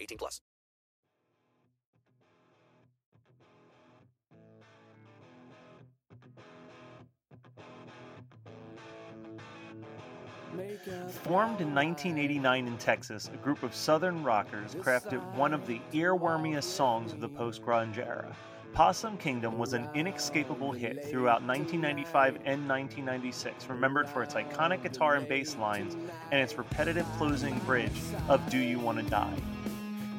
18+. Formed in 1989 in Texas, a group of Southern rockers crafted one of the earwormiest songs of the post-grunge era. Possum Kingdom was an inescapable hit throughout 1995 and 1996, remembered for its iconic guitar and bass lines and its repetitive closing bridge of Do You Wanna Die?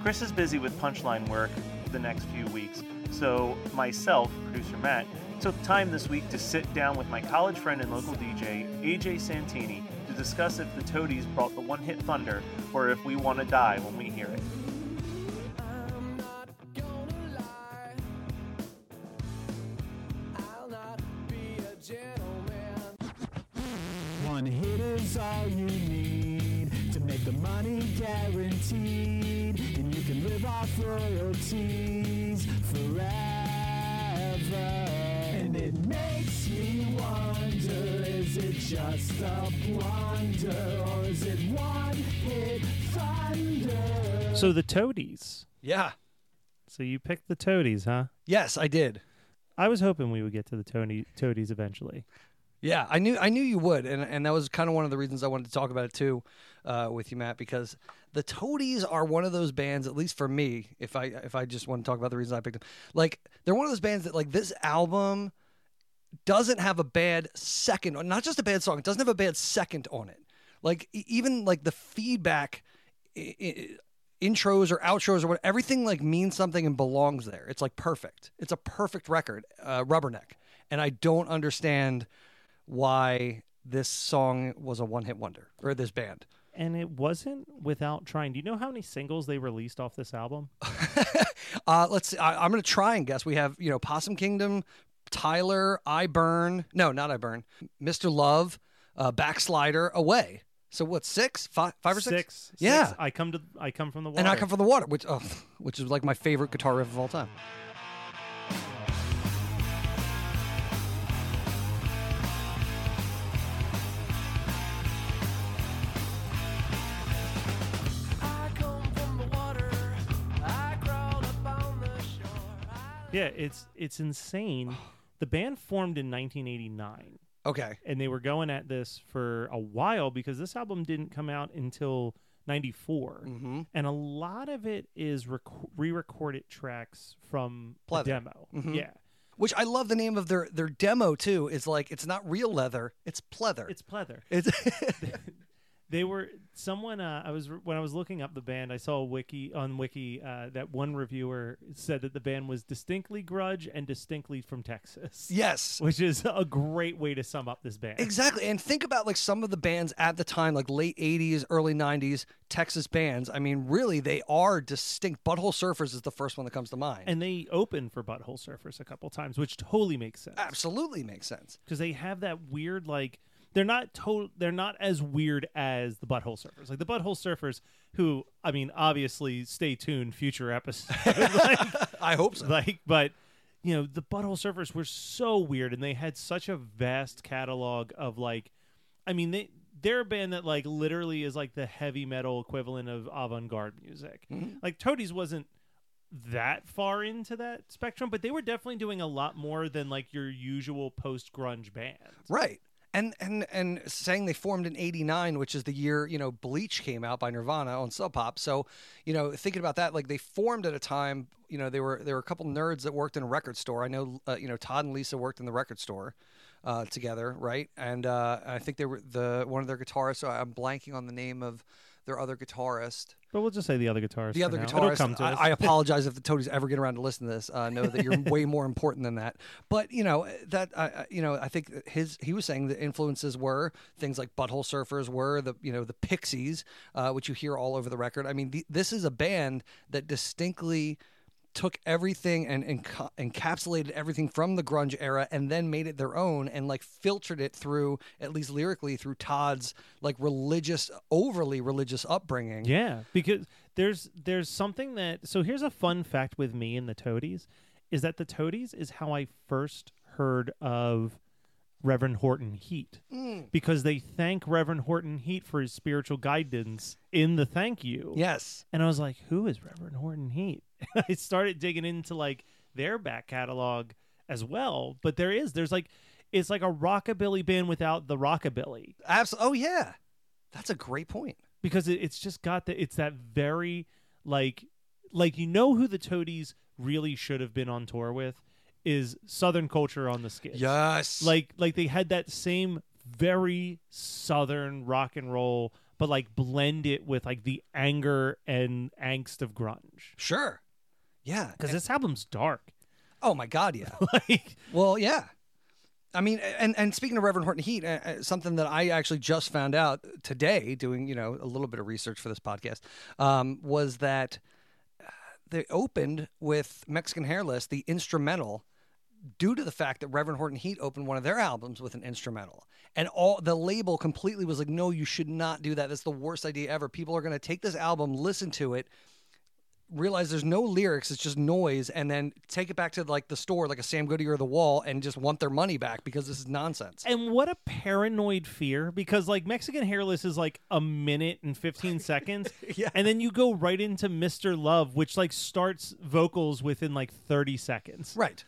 Chris is busy with punchline work the next few weeks, so myself, producer Matt, took time this week to sit down with my college friend and local DJ, AJ Santini, to discuss if the Toadies brought the one-hit thunder or if we wanna die when we hear it. One hit is all you need to make the money guaranteed, and you can live off royalties forever. And it makes me wonder, is it just a blunder, or is it one hit thunder? So the Toadies. Yeah. So you picked the Toadies, huh? Yes, I did. I was hoping we would get to the Toadies eventually. Yeah, I knew you would, and that was kind of one of the reasons I wanted to talk about it too, with you, Matt, because the Toadies are one of those bands, at least for me, if I just want to talk about the reasons I picked them. Like, they're one of those bands that, like, this album doesn't have a bad second, not just a bad song, it doesn't have a bad second on it. Like, even, like, the feedback, intros or outros or what, everything, like, means something and belongs there. It's, like, perfect. It's a perfect record, Rubberneck, and I don't understand why this song was a one-hit wonder, or this band. And it wasn't without trying. Do you know how many singles they released off this album? Let's see. I'm going to try and guess. We have, you know, Possum Kingdom, Tyler, I Burn. No, not I Burn. Mr. Love, Backslider, Away. So what, six? Five or six? Six. Yeah. Six. I come from the water. And I Come From the Water, which is like my favorite guitar riff of all time. Yeah, it's insane. The band formed in 1989. Okay. And they were going at this for a while because this album didn't come out until 94. Mm-hmm. And a lot of it is re-recorded tracks from the demo. Mm-hmm. Yeah. Which I love the name of their demo, too. It's like, it's not real leather. It's pleather. It's pleather. It's They were someone. When I was looking up the band, I saw a wiki on Wiki that one reviewer said that the band was distinctly grunge and distinctly from Texas. Yes, which is a great way to sum up this band. Exactly, and think about like some of the bands at the time, like late '80s, early '90s Texas bands. I mean, really, they are distinct. Butthole Surfers is the first one that comes to mind, and they opened for Butthole Surfers a couple times, which totally makes sense. Absolutely makes sense because they have that weird like. They're not as weird as the Butthole Surfers. Like the Butthole Surfers, who I mean, obviously, stay tuned future episodes. I hope so. But you know, the Butthole Surfers were so weird, and they had such a vast catalog of like, I mean, they're a band that like literally is like the heavy metal equivalent of avant-garde music. Mm-hmm. Like Toadies wasn't that far into that spectrum, but they were definitely doing a lot more than like your usual post-grunge band, right? And saying they formed in '89, which is the year, you know, Bleach came out by Nirvana on Sub Pop. So, you know, thinking about that, like they formed at a time, you know, there were a couple nerds that worked in a record store. I know, you know, Todd and Lisa worked in the record store together, right? And I think they were one of their guitarists. So I'm blanking on the name of their other guitarist. But we'll just say the other guitarist. The other guitarist. I apologize if the Toadies ever get around to listen to this. Know that you're way more important than that. But you know that you know I think he was saying the influences were things like Butthole Surfers were the Pixies, which you hear all over the record. I mean, this is a band that distinctly took everything and encapsulated everything from the grunge era and then made it their own and like filtered it through, at least lyrically, through Todd's like overly religious upbringing. Yeah, because there's something that, so here's a fun fact with me and the Toadies, is that the Toadies is how I first heard of Reverend Horton Heat, because they thank Reverend Horton Heat for his spiritual guidance in the thank you. Yes. And I was like, who is Reverend Horton Heat? And I started digging into like their back catalog as well. But there's like, it's like a rockabilly band without the rockabilly. Absolutely. Oh yeah. That's a great point. Because it's just got it's that very like, you know who the Toadies really should have been on tour with is Southern culture on the Skids. Yes. Like they had that same very Southern rock and roll, but like blend it with like the anger and angst of grunge. Sure. Yeah. Because this album's dark. Oh my God, yeah. Well, yeah. I mean, and speaking of Reverend Horton Heat, something that I actually just found out today doing, you know, a little bit of research for this podcast, was that they opened with Mexican Hairless, the instrumental, due to the fact that Reverend Horton Heat opened one of their albums with an instrumental. And all the label completely was like, no, you should not do that. That's the worst idea ever. People are going to take this album, listen to it, realize there's no lyrics, it's just noise, and then take it back to like the store, like a Sam Goody or The Wall, and just want their money back because this is nonsense. And what a paranoid fear, because like Mexican Hairless is like a minute and 15 seconds, yeah. And then you go right into Mr. Love, which like starts vocals within like 30 seconds. Right.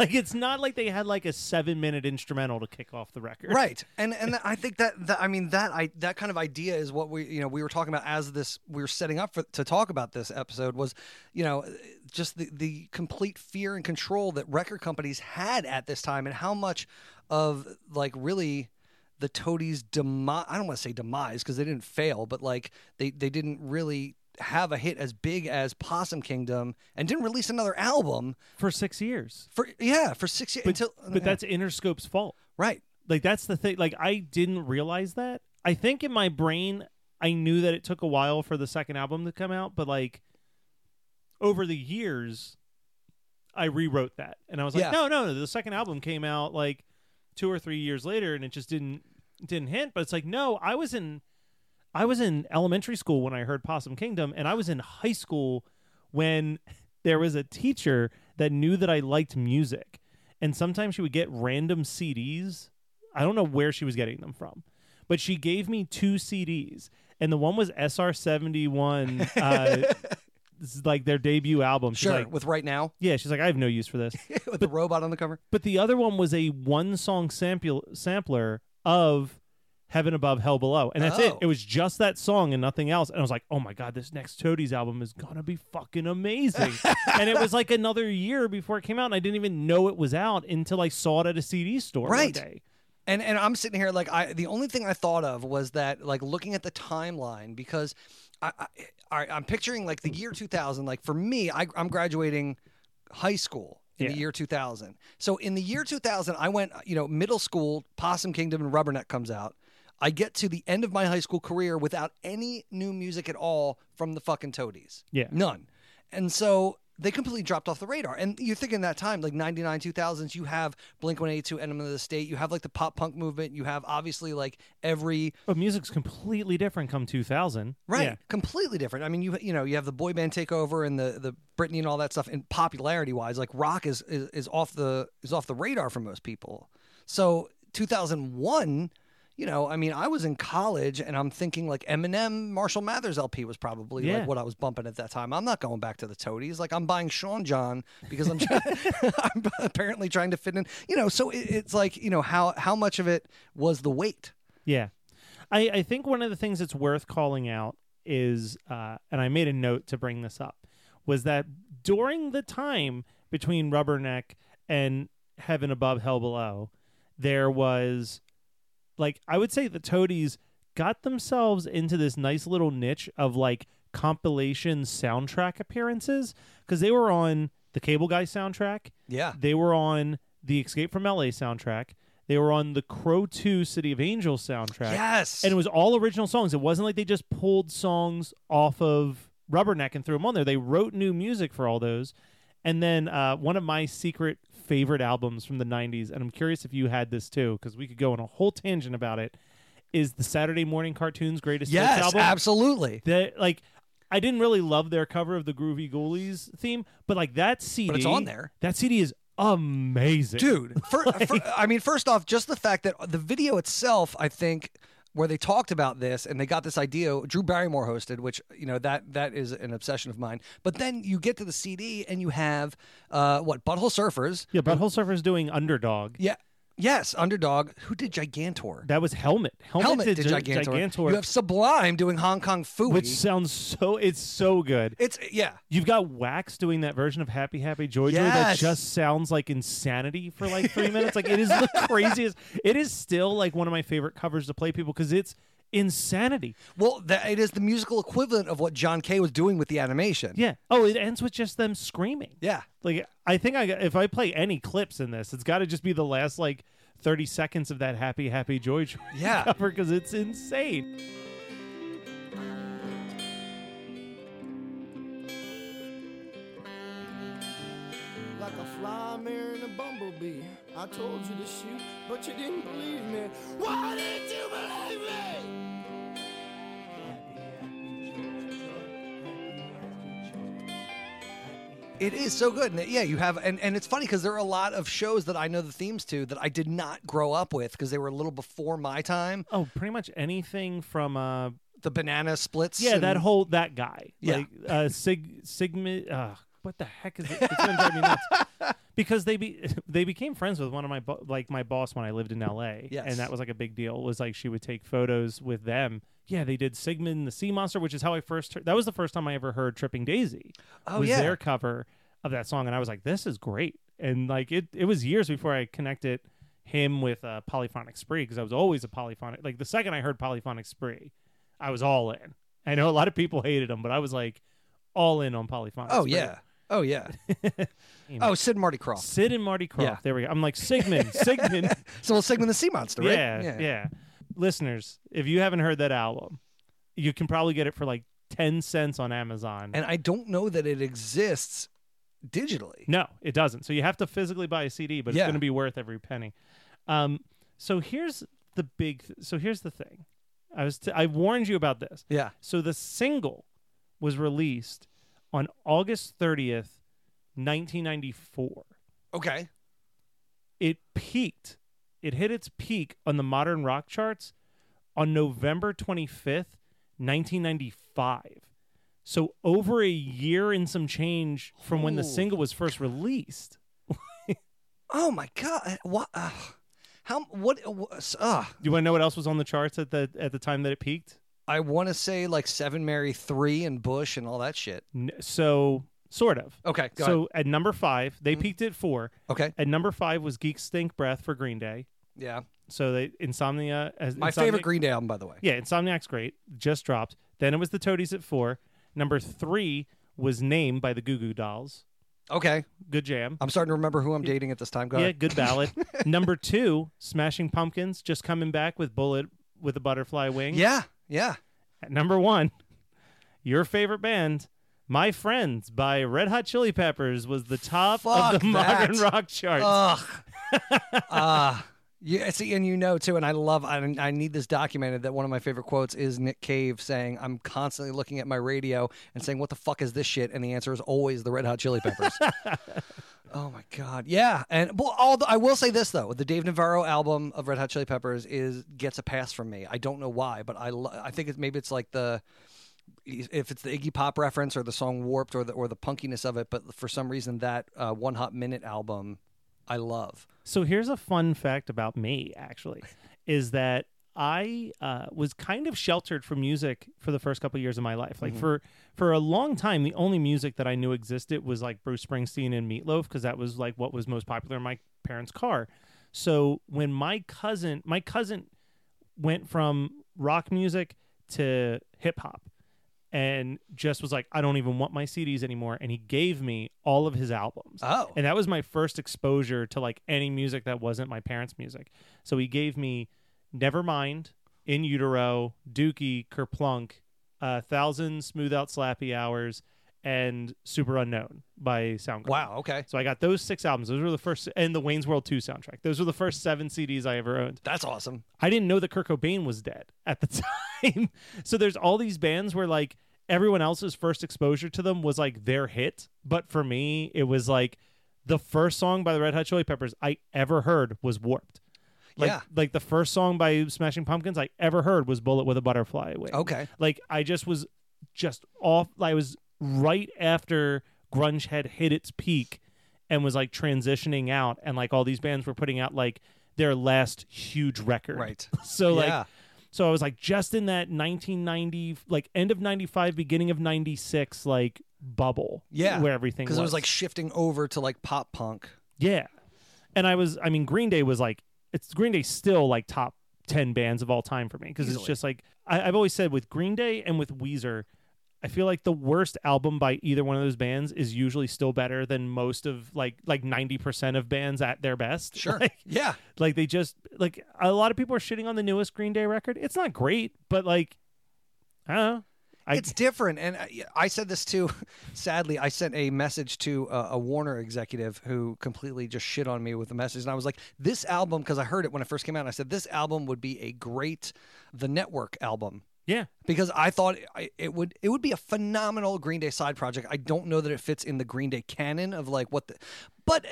Like it's not like they had like a 7-minute instrumental to kick off the record, right? And I think that I mean that kind of idea is what we were talking about as this we were setting up to talk about this episode was, you know, just the complete fear and control that record companies had at this time and how much of like really the Toadies' I don't want to say demise because they didn't fail, but like they didn't really have a hit as big as Possum Kingdom and didn't release another album for 6 years. For 6 years. But that's Interscope's fault. Right. Like that's the thing. Like I didn't realize that. I think in my brain I knew that it took a while for the second album to come out, but like over the years I rewrote that. And I was like, no, the second album came out like 2 or 3 years later and it just didn't hit. But it's like, no, I was in elementary school when I heard Possum Kingdom, and I was in high school when there was a teacher that knew that I liked music. And sometimes she would get random CDs. I don't know where she was getting them from, but she gave me 2 CDs. And the one was SR-71, this is like their debut album. Sure, like, with Right Now? Yeah, she's like, I have no use for this. With the robot on the cover? But the other one was a one-song sampler of Heaven Above, Hell Below. And that's it. It was just that song and nothing else. And I was like, oh my God, this next Toadies album is going to be fucking amazing. And it was like another year before it came out. And I didn't even know it was out until I saw it at a CD store one day. And I'm sitting here like the only thing I thought of was that, like, looking at the timeline, because I'm picturing like the year 2000. Like for me, I'm graduating high school in the year 2000. So in the year 2000, I went, middle school, Possum Kingdom and Rubberneck comes out. I get to the end of my high school career without any new music at all from the fucking Toadies. Yeah. None. And so they completely dropped off the radar. And you're thinking that time, like 99, 2000s, you have Blink-182, Enema of the State. You have like the pop punk movement. You have obviously like every... But music's completely different come 2000. Right. Yeah. Completely different. I mean, you have the boy band takeover and the Britney and all that stuff. And popularity-wise, like rock is off the radar for most people. So 2001... I was in college, and I'm thinking, like, Eminem, Marshall Mathers LP was probably, like, what I was bumping at that time. I'm not going back to the Toadies. Like, I'm buying Sean John because I'm apparently trying to fit in. So it's like, how much of it was the weight? Yeah. I think one of the things that's worth calling out is, and I made a note to bring this up, was that during the time between Rubberneck and Heaven Above, Hell Below, there was... Like, I would say the Toadies got themselves into this nice little niche of, like, compilation soundtrack appearances, because they were on the Cable Guy soundtrack. Yeah. They were on the Escape from L.A. soundtrack. They were on the Crow 2 City of Angels soundtrack. Yes. And it was all original songs. It wasn't like they just pulled songs off of Rubberneck and threw them on there. They wrote new music for all those. And then one of my secret favorite albums from the 90s, and I'm curious if you had this too, because we could go on a whole tangent about it, is the Saturday Morning Cartoons Greatest Hits album. Yes, absolutely. I didn't really love their cover of the Groovy Ghoulies theme, but like that CD... But it's on there. That CD is amazing. Dude, first off, just the fact that the video itself, I think... where they talked about this and they got this idea, Drew Barrymore hosted, which, that is an obsession of mine. But then you get to the CD and you have, Butthole Surfers. Yeah, Butthole Surfers doing Underdog. Yeah. Yes, Underdog. Who did Gigantor? That was Helmet. Helmet did Gigantor. You have Sublime doing Hong Kong Fooey. Which sounds so... It's so good. You've got Wax doing that version of Happy Happy Joy Joy that just sounds like insanity for like 3 minutes. Like, it is the craziest... It is still like one of my favorite covers to play people because it's insanity. Well, it is the musical equivalent of what John Kay was doing with the animation. Yeah. Oh, it ends with just them screaming. Yeah. Like, I think if I play any clips in this, it's got to just be the last, like, 30 seconds of that Happy, Happy Joy Joy cover because it's insane. Like a fly mare and a bumblebee. I told you to shoot, but you didn't believe me. Why didn't you believe me? It is so good. And you have, and it's funny because there are a lot of shows that I know the themes to that I did not grow up with because they were a little before my time. Oh, pretty much anything from the Banana Splits. Yeah, that guy. Yeah. Like, Sigmund. What the heck is it? It's been driving me nuts. Because they became friends with one of my boss when I lived in L.A. Yes. And that was like a big deal. It was like she would take photos with them. Yeah, they did Sigmund the Sea Monster, which is how I first heard. That was the first time I ever heard Tripping Daisy. Oh, was their cover of that song. And I was like, this is great. And like it was years before I connected him with Polyphonic Spree, because I was always a polyphonic. Like the second I heard Polyphonic Spree, I was all in. I know a lot of people hated him, but I was like all in on Polyphonic Spree. Yeah. Oh, yeah. Sid and Marty Krofft. Sid and Marty Krofft. Yeah. There we go. I'm like, Sigmund. So Sigmund the Sea Monster, right? Yeah. Listeners, if you haven't heard that album, you can probably get it for like 10 cents on Amazon. And I don't know that it exists digitally. No, it doesn't. So you have to physically buy a CD, but it's going to be worth every penny. So here's the thing. I warned you about this. Yeah. So the single was released on August 30th, 1994. Okay. It peaked. It hit its peak on the modern rock charts on November 25th, 1995. So over a year and some change from when the single was first released. Oh my God. What? Do you want to know what else was on the charts at the time that it peaked? I want to say like Seven Mary 3 and Bush and all that shit. So sort of. Okay, go ahead. At number 5, they peaked at 4. Okay. At number 5 was Geek Stink Breath for Green Day. Yeah. So they Insomniac, favorite Green Day album, by the way. Yeah, Insomniac's great. Just dropped. Then it was the Toadies at 4. Number 3 was Named by the Goo Goo Dolls. Okay. Good jam. I'm starting to remember who I'm dating at this time. Go ahead. Yeah, good ballad. Number 2, Smashing Pumpkins, just coming back with Bullet with a Butterfly Wing. Yeah, yeah. At number 1, your favorite band, My Friends by Red Hot Chili Peppers, was the top of the modern rock charts. Ugh. Yeah, see, and you know, too, and I need this documented, that one of my favorite quotes is Nick Cave saying, I'm constantly looking at my radio and saying, what the fuck is this shit? And the answer is always the Red Hot Chili Peppers. Oh, my God. Yeah. And although I will say this, though. The Dave Navarro album of Red Hot Chili Peppers gets a pass from me. I don't know why, but I think maybe it's like the... if it's the Iggy Pop reference or the song Warped or the punkiness of it, but for some reason that One Hot Minute album I love. So here's a fun fact about me, actually, is that I was kind of sheltered from music for the first couple of years of my life. Like mm-hmm. for a long time, the only music that I knew existed was like Bruce Springsteen and Meat Loaf, because that was like what was most popular in my parents' car. So when my cousin went from rock music to hip hop, and just was like, I don't even want my CDs anymore. And he gave me all of his albums. Oh. And that was my first exposure to like any music that wasn't my parents' music. So he gave me Nevermind, In Utero, Dookie, Kerplunk, Thousand, Smooth Out Slappy Hours, and Super Unknown by Soundgarden. Wow, okay. So I got those 6 albums. Those were the first, and the Wayne's World 2 soundtrack. Those were the first 7 CDs I ever owned. That's awesome. I didn't know that Kurt Cobain was dead at the time. So there's all these bands where like, everyone else's first exposure to them was like their hit, but for me, it was like the first song by the Red Hot Chili Peppers I ever heard was Warped. Like, yeah. Like the first song by Smashing Pumpkins I ever heard was Bullet with a Butterfly Wing. Okay. Like I was just off. I was right after grunge had hit its peak and was like transitioning out, and like all these bands were putting out like their last huge record. Right. So yeah. Like. So I was like just in that 1990, like end of 95, beginning of 96, like bubble. Yeah. Where everything was. Because it was like shifting over to like pop punk. Yeah. And I mean, Green Day was like, Green Day's still like top 10 bands of all time for me. Because it's just like, I've always said with Green Day and with Weezer, I feel like the worst album by either one of those bands is usually still better than most of like 90% of bands at their best. Sure. Like, yeah. Like they just like a lot of people are shitting on the newest Green Day record. It's not great, but like, I don't know. It's different. And I said this too. Sadly, I sent a message to a Warner executive who completely just shit on me with a message. And I was like, this album, because I heard it when it first came out, and I said, this album would be a great The Network album. Yeah, because I thought it would be a phenomenal Green Day side project. I don't know that it fits in the Green Day canon of like what the, but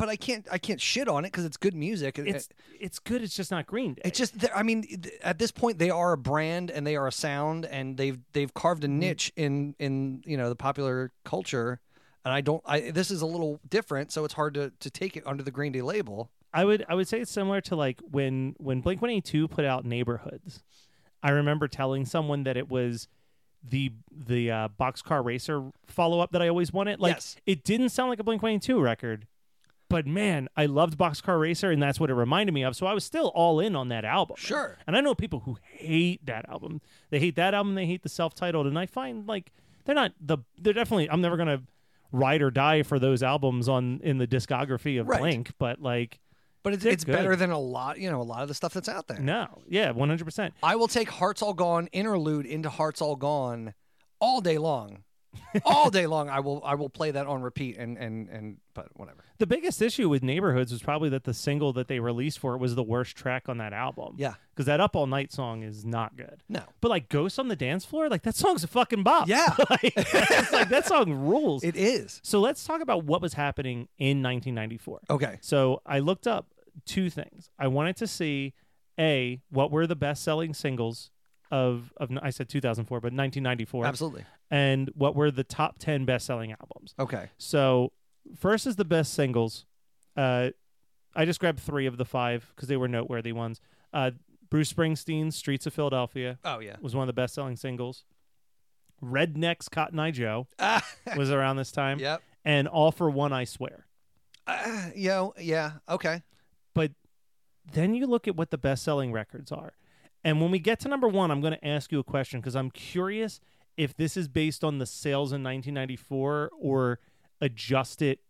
I can't shit on it because it's good music. It's good. It's just not Green Day. It's just, I mean, at this point they are a brand and they are a sound and they've carved a niche in you know the popular culture, and this is a little different, so it's hard to take it under the Green Day label. I would say it's similar to like when Blink-182 put out Neighborhoods. I remember telling someone that it was the Boxcar Racer follow-up that I always wanted. Like, yes. It didn't sound like a Blink-182 record, but man, I loved Boxcar Racer, and that's what it reminded me of. So I was still all in on that album. Sure. And I know people who hate that album. They hate that album. They hate the self-titled. And I find, like, they're definitely, I'm never going to ride or die for those albums in the discography of Blink, but like... But it's better than a lot of the stuff that's out there. No. Yeah, 100%. I will take Hearts All Gone interlude into Hearts All Gone all day long. All day long I will play that on repeat and but whatever. The biggest issue with Neighborhoods was probably that the single that they released for it was the worst track on that album. Yeah. Because that Up All Night song is not good. No. But like Ghosts on the Dance Floor, like that song's a fucking bop. Yeah. like that song rules. It is. So let's talk about what was happening in 1994. Okay. So I looked up 2 things. I wanted to see A, what were the best selling singles of I said 2004, but 1994. Absolutely. And what were the top 10 best-selling albums. Okay. So first is the best singles. I just grabbed 3 of the 5 because they were noteworthy ones. Bruce Springsteen's Streets of Philadelphia was one of the best-selling singles. Redneck's Cotton Eye Joe was around this time. Yep. And All for One I Swear. Yeah, okay. But Then you look at what the best-selling records are. And when we get to number one, I'm going to ask you a question because I'm curious if this is based on the sales in 1994 or adjust it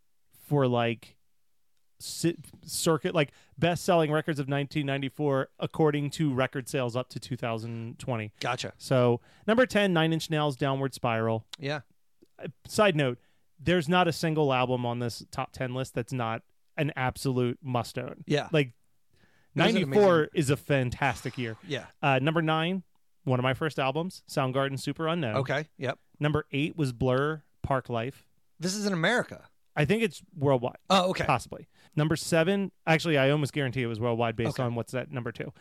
for like circuit, like best-selling records of 1994 according to record sales up to 2020. Gotcha. So number 10, Nine Inch Nails, Downward Spiral. Yeah. Side note, there's not a single album on this top 10 list that's not an absolute must-own. Yeah. Like, 94 is a fantastic year. Yeah. Number 9, one of my first albums, Soundgarden, Super Unknown. Okay, yep. Number 8 was Blur, Park Life. This is in America. I think it's worldwide. Oh, okay. Possibly. Number 7, actually, I almost guarantee it was worldwide based on what's that, number 2.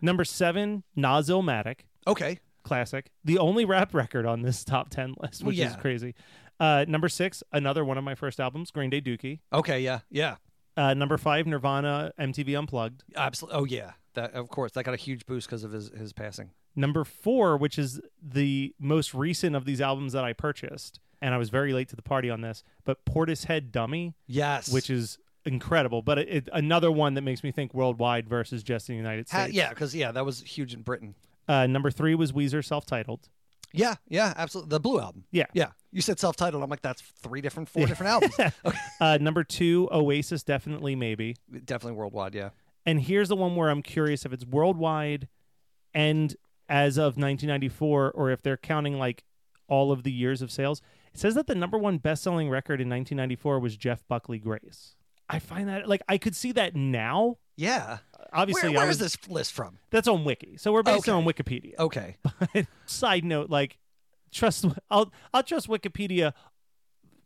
Number 7, Nas-Illmatic. Okay. Classic. The only rap record on this top 10 list, which is crazy. Number 6, another one of my first albums, Green Day, Dookie. Okay, yeah, yeah. Number 5, Nirvana, MTV Unplugged. Absolutely. Oh, yeah. That, of course. That got a huge boost because of his passing. Number 4, which is the most recent of these albums that I purchased, and I was very late to the party on this, but Portishead, Dummy. Yes. Which is incredible. But it, another one that makes me think worldwide versus just the United States. Yeah, because, that was huge in Britain. Number 3 was Weezer, Self-Titled. Yeah, absolutely. The Blue Album. Yeah. You said self-titled. I'm like, that's four different albums. Okay. Number 2, Oasis, Definitely Maybe. Definitely worldwide, yeah. And here's the one where I'm curious if it's worldwide and as of 1994 or if they're counting like all of the years of sales. It says that the number one best-selling record in 1994 was Jeff Buckley, Grace. I find that, like, I could see that now. Yeah. Obviously, where is this list from? That's on Wiki. So we're based on Wikipedia. Okay. But, side note, like, I'll trust Wikipedia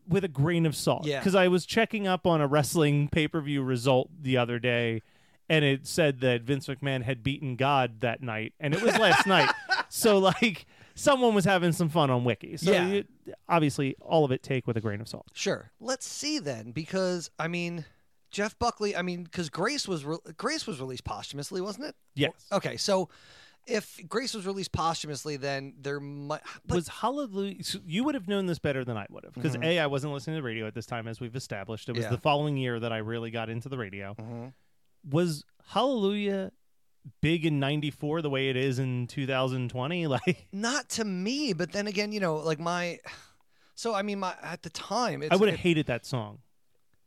with a grain of salt. Yeah. Because I was checking up on a wrestling pay-per-view result the other day, and it said that Vince McMahon had beaten God that night, and it was last night. So, like, someone was having some fun on Wiki. So, obviously, all of it take with a grain of salt. Sure. Let's see then, because, I mean... Jeff Buckley, I mean, because Grace was released posthumously, wasn't it? Yes. Okay, so if Grace was released posthumously, then there might... Was Hallelujah... So you would have known this better than I would have, because I wasn't listening to the radio at this time, as we've established. It was the following year that I really got into the radio. Mm-hmm. Was Hallelujah big in 94 the way it is in 2020? Like, not to me, but then again, like my... So, I mean, at the time... I would have hated that song.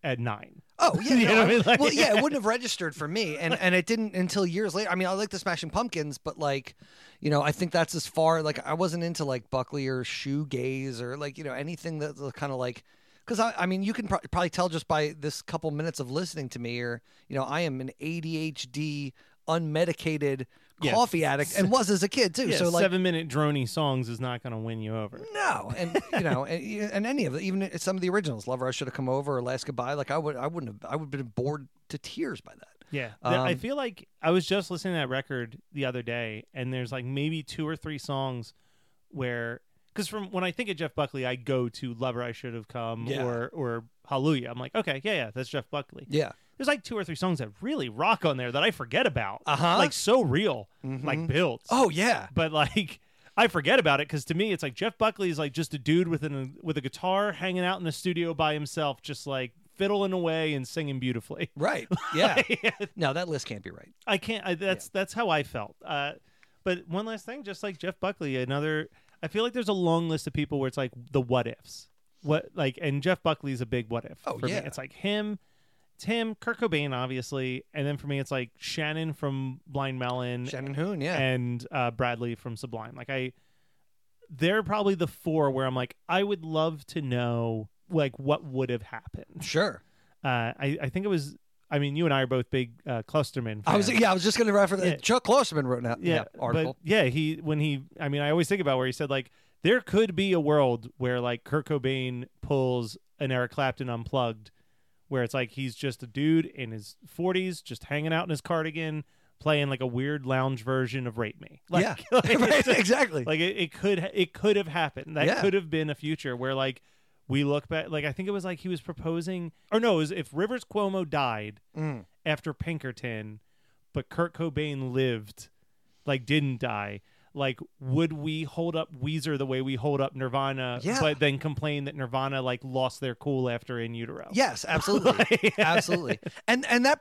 At 9. Oh, yeah. You know what I mean? Like, well, yeah, it wouldn't have registered for me. And it didn't until years later. I mean, I like the Smashing Pumpkins, but like, I think that's as far, like, I wasn't into like Buckley or shoegaze or like, anything that's kind of like, because I mean, you can probably tell just by this couple minutes of listening to me or, I am an ADHD unmedicated coffee addict and was as a kid too. So like 7-minute droney songs is not going to win you over. No, and and any of it, even some of the originals, Lover I Should Have Come Over or Last Goodbye, like I would have been bored to tears by that. Yeah, I feel like I was just listening to that record the other day, and there's like maybe 2 or 3 songs where, because from when I think of Jeff Buckley, I go to Lover I Should Have Come or Hallelujah. I'm like, okay, yeah, that's Jeff Buckley. Yeah. There's like 2 or 3 songs that really rock on there that I forget about. Uh-huh. Like So Real, like Builds. Oh, yeah. But like I forget about it because to me it's like Jeff Buckley is like just a dude with a guitar hanging out in the studio by himself, just like fiddling away and singing beautifully. Right. Yeah. No, that list can't be right. I can't. That's how I felt. But one last thing, just like Jeff Buckley, I feel like there's a long list of people where it's like the what ifs. And Jeff Buckley's a big what if. Oh, for me. It's like him. Kurt Cobain, obviously, and then for me, it's like Shannon from Blind Melon, Shannon Hoon, and Bradley from Sublime. Like they're probably the 4 where I'm like, I would love to know like what would have happened. Sure, I think it was. I mean, you and I are both big Klosterman fans. I was just going to reference that. Chuck Klosterman wrote an article. But I always think about where he said like there could be a world where like Kurt Cobain pulls an Eric Clapton Unplugged. Where it's like he's just a dude in his 40s, just hanging out in his cardigan, playing like a weird lounge version of "Rape Me." Like, right, exactly. Like it could have happened. That could have been a future where like we look back. Like I think it was like he was proposing, or no, it was if Rivers Cuomo died after Pinkerton, but Kurt Cobain lived, like didn't die. like, would we hold up Weezer the way we hold up Nirvana, but then complain that Nirvana, like, lost their cool after In Utero? Yes, absolutely. Like, absolutely. And that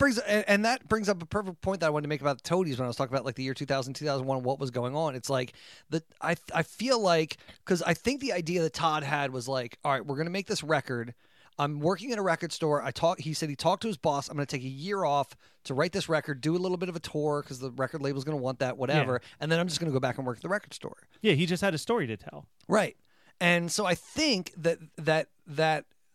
brings up a perfect point that I wanted to make about the Toadies when I was talking about, like, the year 2000, 2001, what was going on. It's like, I feel like, because I think the idea that Todd had was like, all right, we're going to make this record. I'm working in a record store. He said he talked to his boss. I'm going to take a year off to write this record, do a little bit of a tour because the record label's going to want that, whatever. Yeah. And then I'm just going to go back and work at the record store. Yeah, he just had a story to tell. Right. And so I think that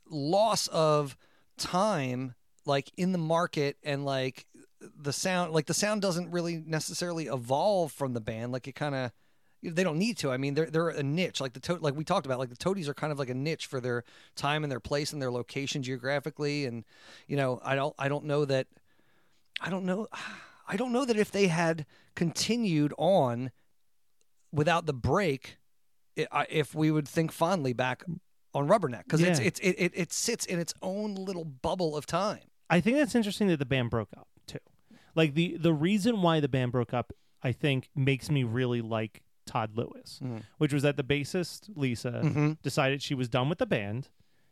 loss of time, like, in the market and, like, the sound doesn't really necessarily evolve from the band. Like, it kind of... They don't need to. I mean, they're a niche. Like like we talked about, like, the Toadies are kind of like a niche for their time and their place and their location geographically. And, you know, I don't know that if they had continued on without the break, if we would think fondly back on Rubberneck, because it sits in its own little bubble of time. I think that's interesting that the band broke up too. Like, the reason why the band broke up, I think, makes me really like Todd Lewis, which was that the bassist Lisa decided she was done with the band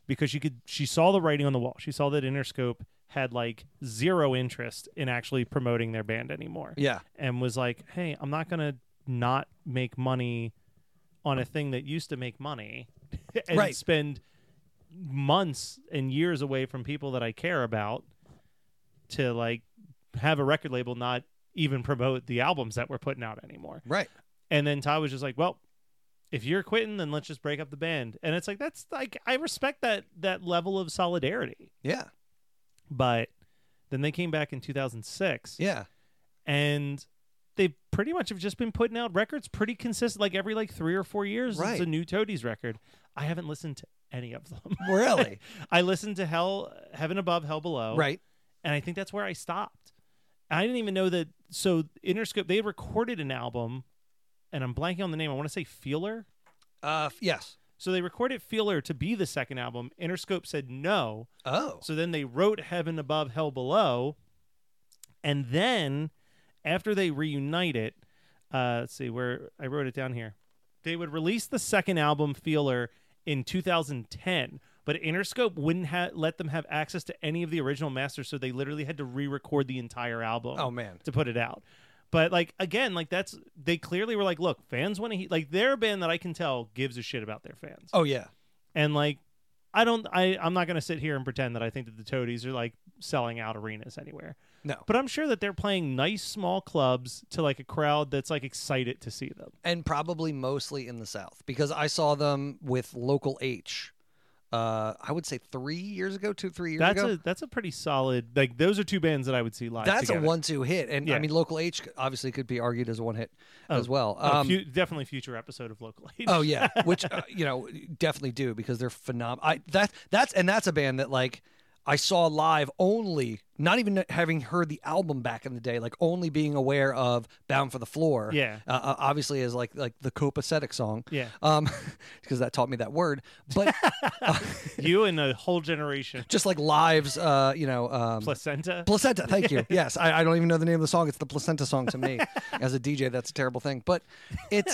because she saw the writing on the wall. She saw that Interscope had, like, zero interest in actually promoting their band anymore. Yeah. And was like, hey, I'm not going to not make money on a thing that used to make money and spend months and years away from people that I care about to, like, have a record label not even promote the albums that we're putting out anymore. Right. And then Todd was just like, well, if you're quitting, then let's just break up the band. And it's like, that's like, I respect that level of solidarity. Yeah. But then they came back in 2006. Yeah. And they pretty much have just been putting out records pretty consistent, like every, like, 3 or 4 years. Right. It's a new Toadies record. I haven't listened to any of them. Really? I listened to Heaven Above, Hell Below. Right. And I think that's where I stopped. I didn't even know that. So Interscope, they recorded an album, and I'm blanking on the name. I want to say Feeler. Yes. So they recorded Feeler to be the second album. Interscope said no. Oh. So then they wrote Heaven Above, Hell Below, and then after they reunited, let's see where I wrote it down here. They would release the second album, Feeler, in 2010. But Interscope wouldn't let them have access to any of the original masters, so they literally had to re-record the entire album. Oh, man. To put it out. But, like, again, like, that's... They clearly were like, look, fans want to... Like, they're a band that I can tell gives a shit about their fans. Oh, yeah. And, like, I'm not going to sit here and pretend that I think that the Toadies are, like, selling out arenas anywhere. No. But I'm sure that they're playing nice, small clubs to, like, a crowd that's, like, excited to see them. And probably mostly in the South, because I saw them with Local H... I would say 3 years ago. That's a pretty solid, like, those are two bands that I would see live. That's together. A 1-2 hit. And I mean, Local H obviously could be argued as a one hit as well. Definitely future episode of Local H. Oh yeah. Which, you know, definitely do, because they're phenomenal. That's a band that, like, I saw live only, not even having heard the album back in the day, like, only being aware of "Bound for the Floor," obviously as like the copacetic song, because that taught me that word. But you and a whole generation, just like Live's, placenta. Thank you. Yes, I don't even know the name of the song. It's the placenta song to me. As a DJ, that's a terrible thing. But it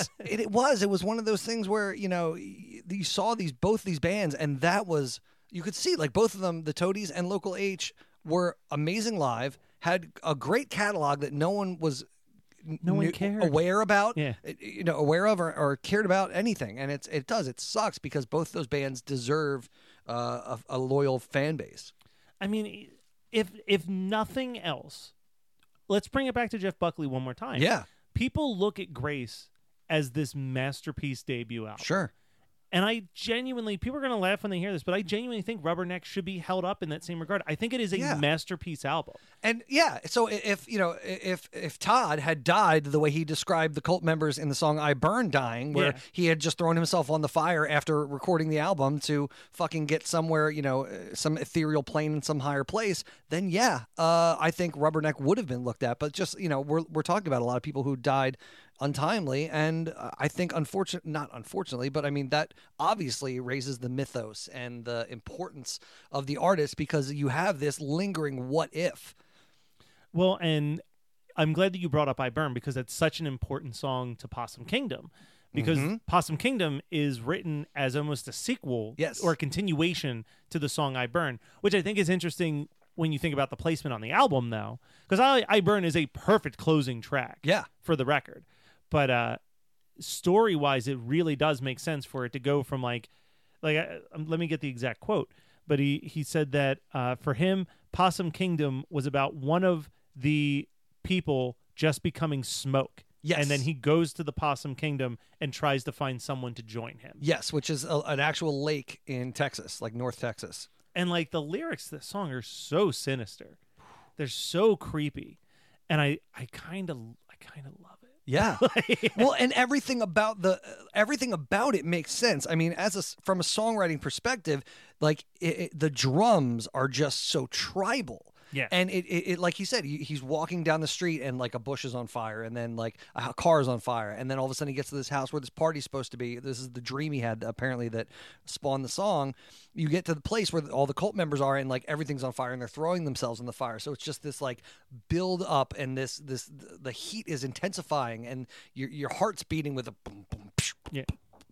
was one of those things where, you know, you saw both these bands, and that was. You could see, like, both of them, the Toadies and Local H, were amazing live, had a great catalog that no one was aware of or cared about anything. And it sucks, because both those bands deserve a loyal fan base. I mean, if nothing else, let's bring it back to Jeff Buckley one more time. Yeah. People look at Grace as this masterpiece debut album. Sure. And people are going to laugh when they hear this, but I genuinely think Rubberneck should be held up in that same regard. I think it is a masterpiece album. And so if Todd had died the way he described the cult members in the song "I Burn" dying, where he had just thrown himself on the fire after recording the album to fucking get somewhere, you know, some ethereal plane in some higher place, then I think Rubberneck would have been looked at. But just, you know, we're talking about a lot of people who died untimely, and I think not unfortunately, but I mean, that obviously raises the mythos and the importance of the artist, because you have this lingering what if. Well, and I'm glad that you brought up I Burn, because that's such an important song to Possum Kingdom, because Possum Kingdom is written as almost a sequel or a continuation to the song I Burn, which I think is interesting when you think about the placement on the album, though, because I Burn is a perfect closing track for the record. But story-wise, it really does make sense for it to go from like let me get the exact quote, but he said that for him, Possum Kingdom was about one of the people just becoming smoke. Yes. And then he goes to the Possum Kingdom and tries to find someone to join him. Yes, which is an actual lake in Texas, like North Texas. And like the lyrics to the song are so sinister. They're so creepy. And I kind of love it. Yeah. Well, and everything about it makes sense. I mean, from a songwriting perspective, like the drums are just so tribal. Yeah, and it like you said, he's walking down the street and like a bush is on fire, and then like a car is on fire, and then all of a sudden he gets to this house where this party's supposed to be. This is the dream he had apparently that spawned the song. You get to the place where all the cult members are, and like everything's on fire, and they're throwing themselves in the fire. So it's just this like build up, and this the heat is intensifying, and your heart's beating with a boom boom. Yeah.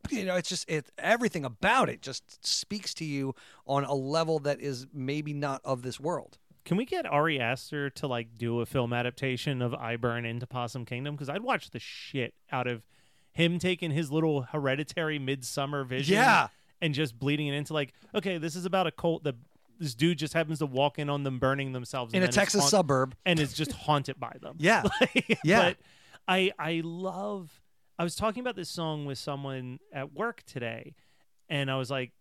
You know, it's just everything about it just speaks to you on a level that is maybe not of this world. Can we get Ari Aster to like do a film adaptation of I Burn into Possum Kingdom? Because I'd watch the shit out of him taking his little hereditary midsummer vision and just bleeding it into like, okay, this is about a cult that this dude just happens to walk in on them burning themselves in a Texas suburb and is just haunted by them. Yeah. But I was talking about this song with someone at work today, and I was like,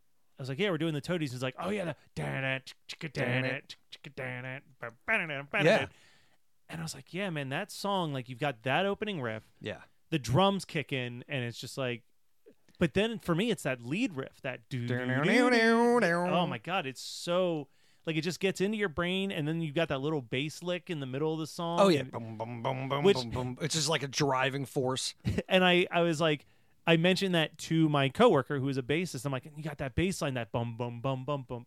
yeah, we're doing the Toadies. He's like, oh, yeah. And I was like, yeah, man, that song, like, you've got that opening riff. Yeah. The drums kick in, and it's just like, but then for me, it's that lead riff, that doo doo. Oh, my God. It's so, like, it just gets into your brain, and then you've got that little bass lick in the middle of the song. Oh, yeah. Boom, boom, boom, boom, boom, boom. It's just like a driving force. And I was like, I mentioned that to my coworker who is a bassist. I'm like, you got that bass line, that bum, bum, bum, bum, bum.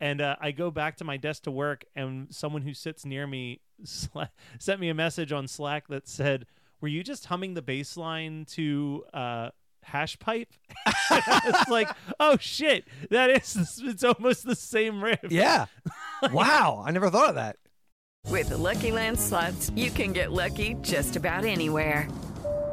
And I go back to my desk to work, and someone who sits near me sent me a message on Slack that said, were you just humming the bass line to Hash Pipe? It's like, oh, shit. It's almost the same riff. Yeah. Wow. I never thought of that. With the Lucky Land Slots, you can get lucky just about anywhere.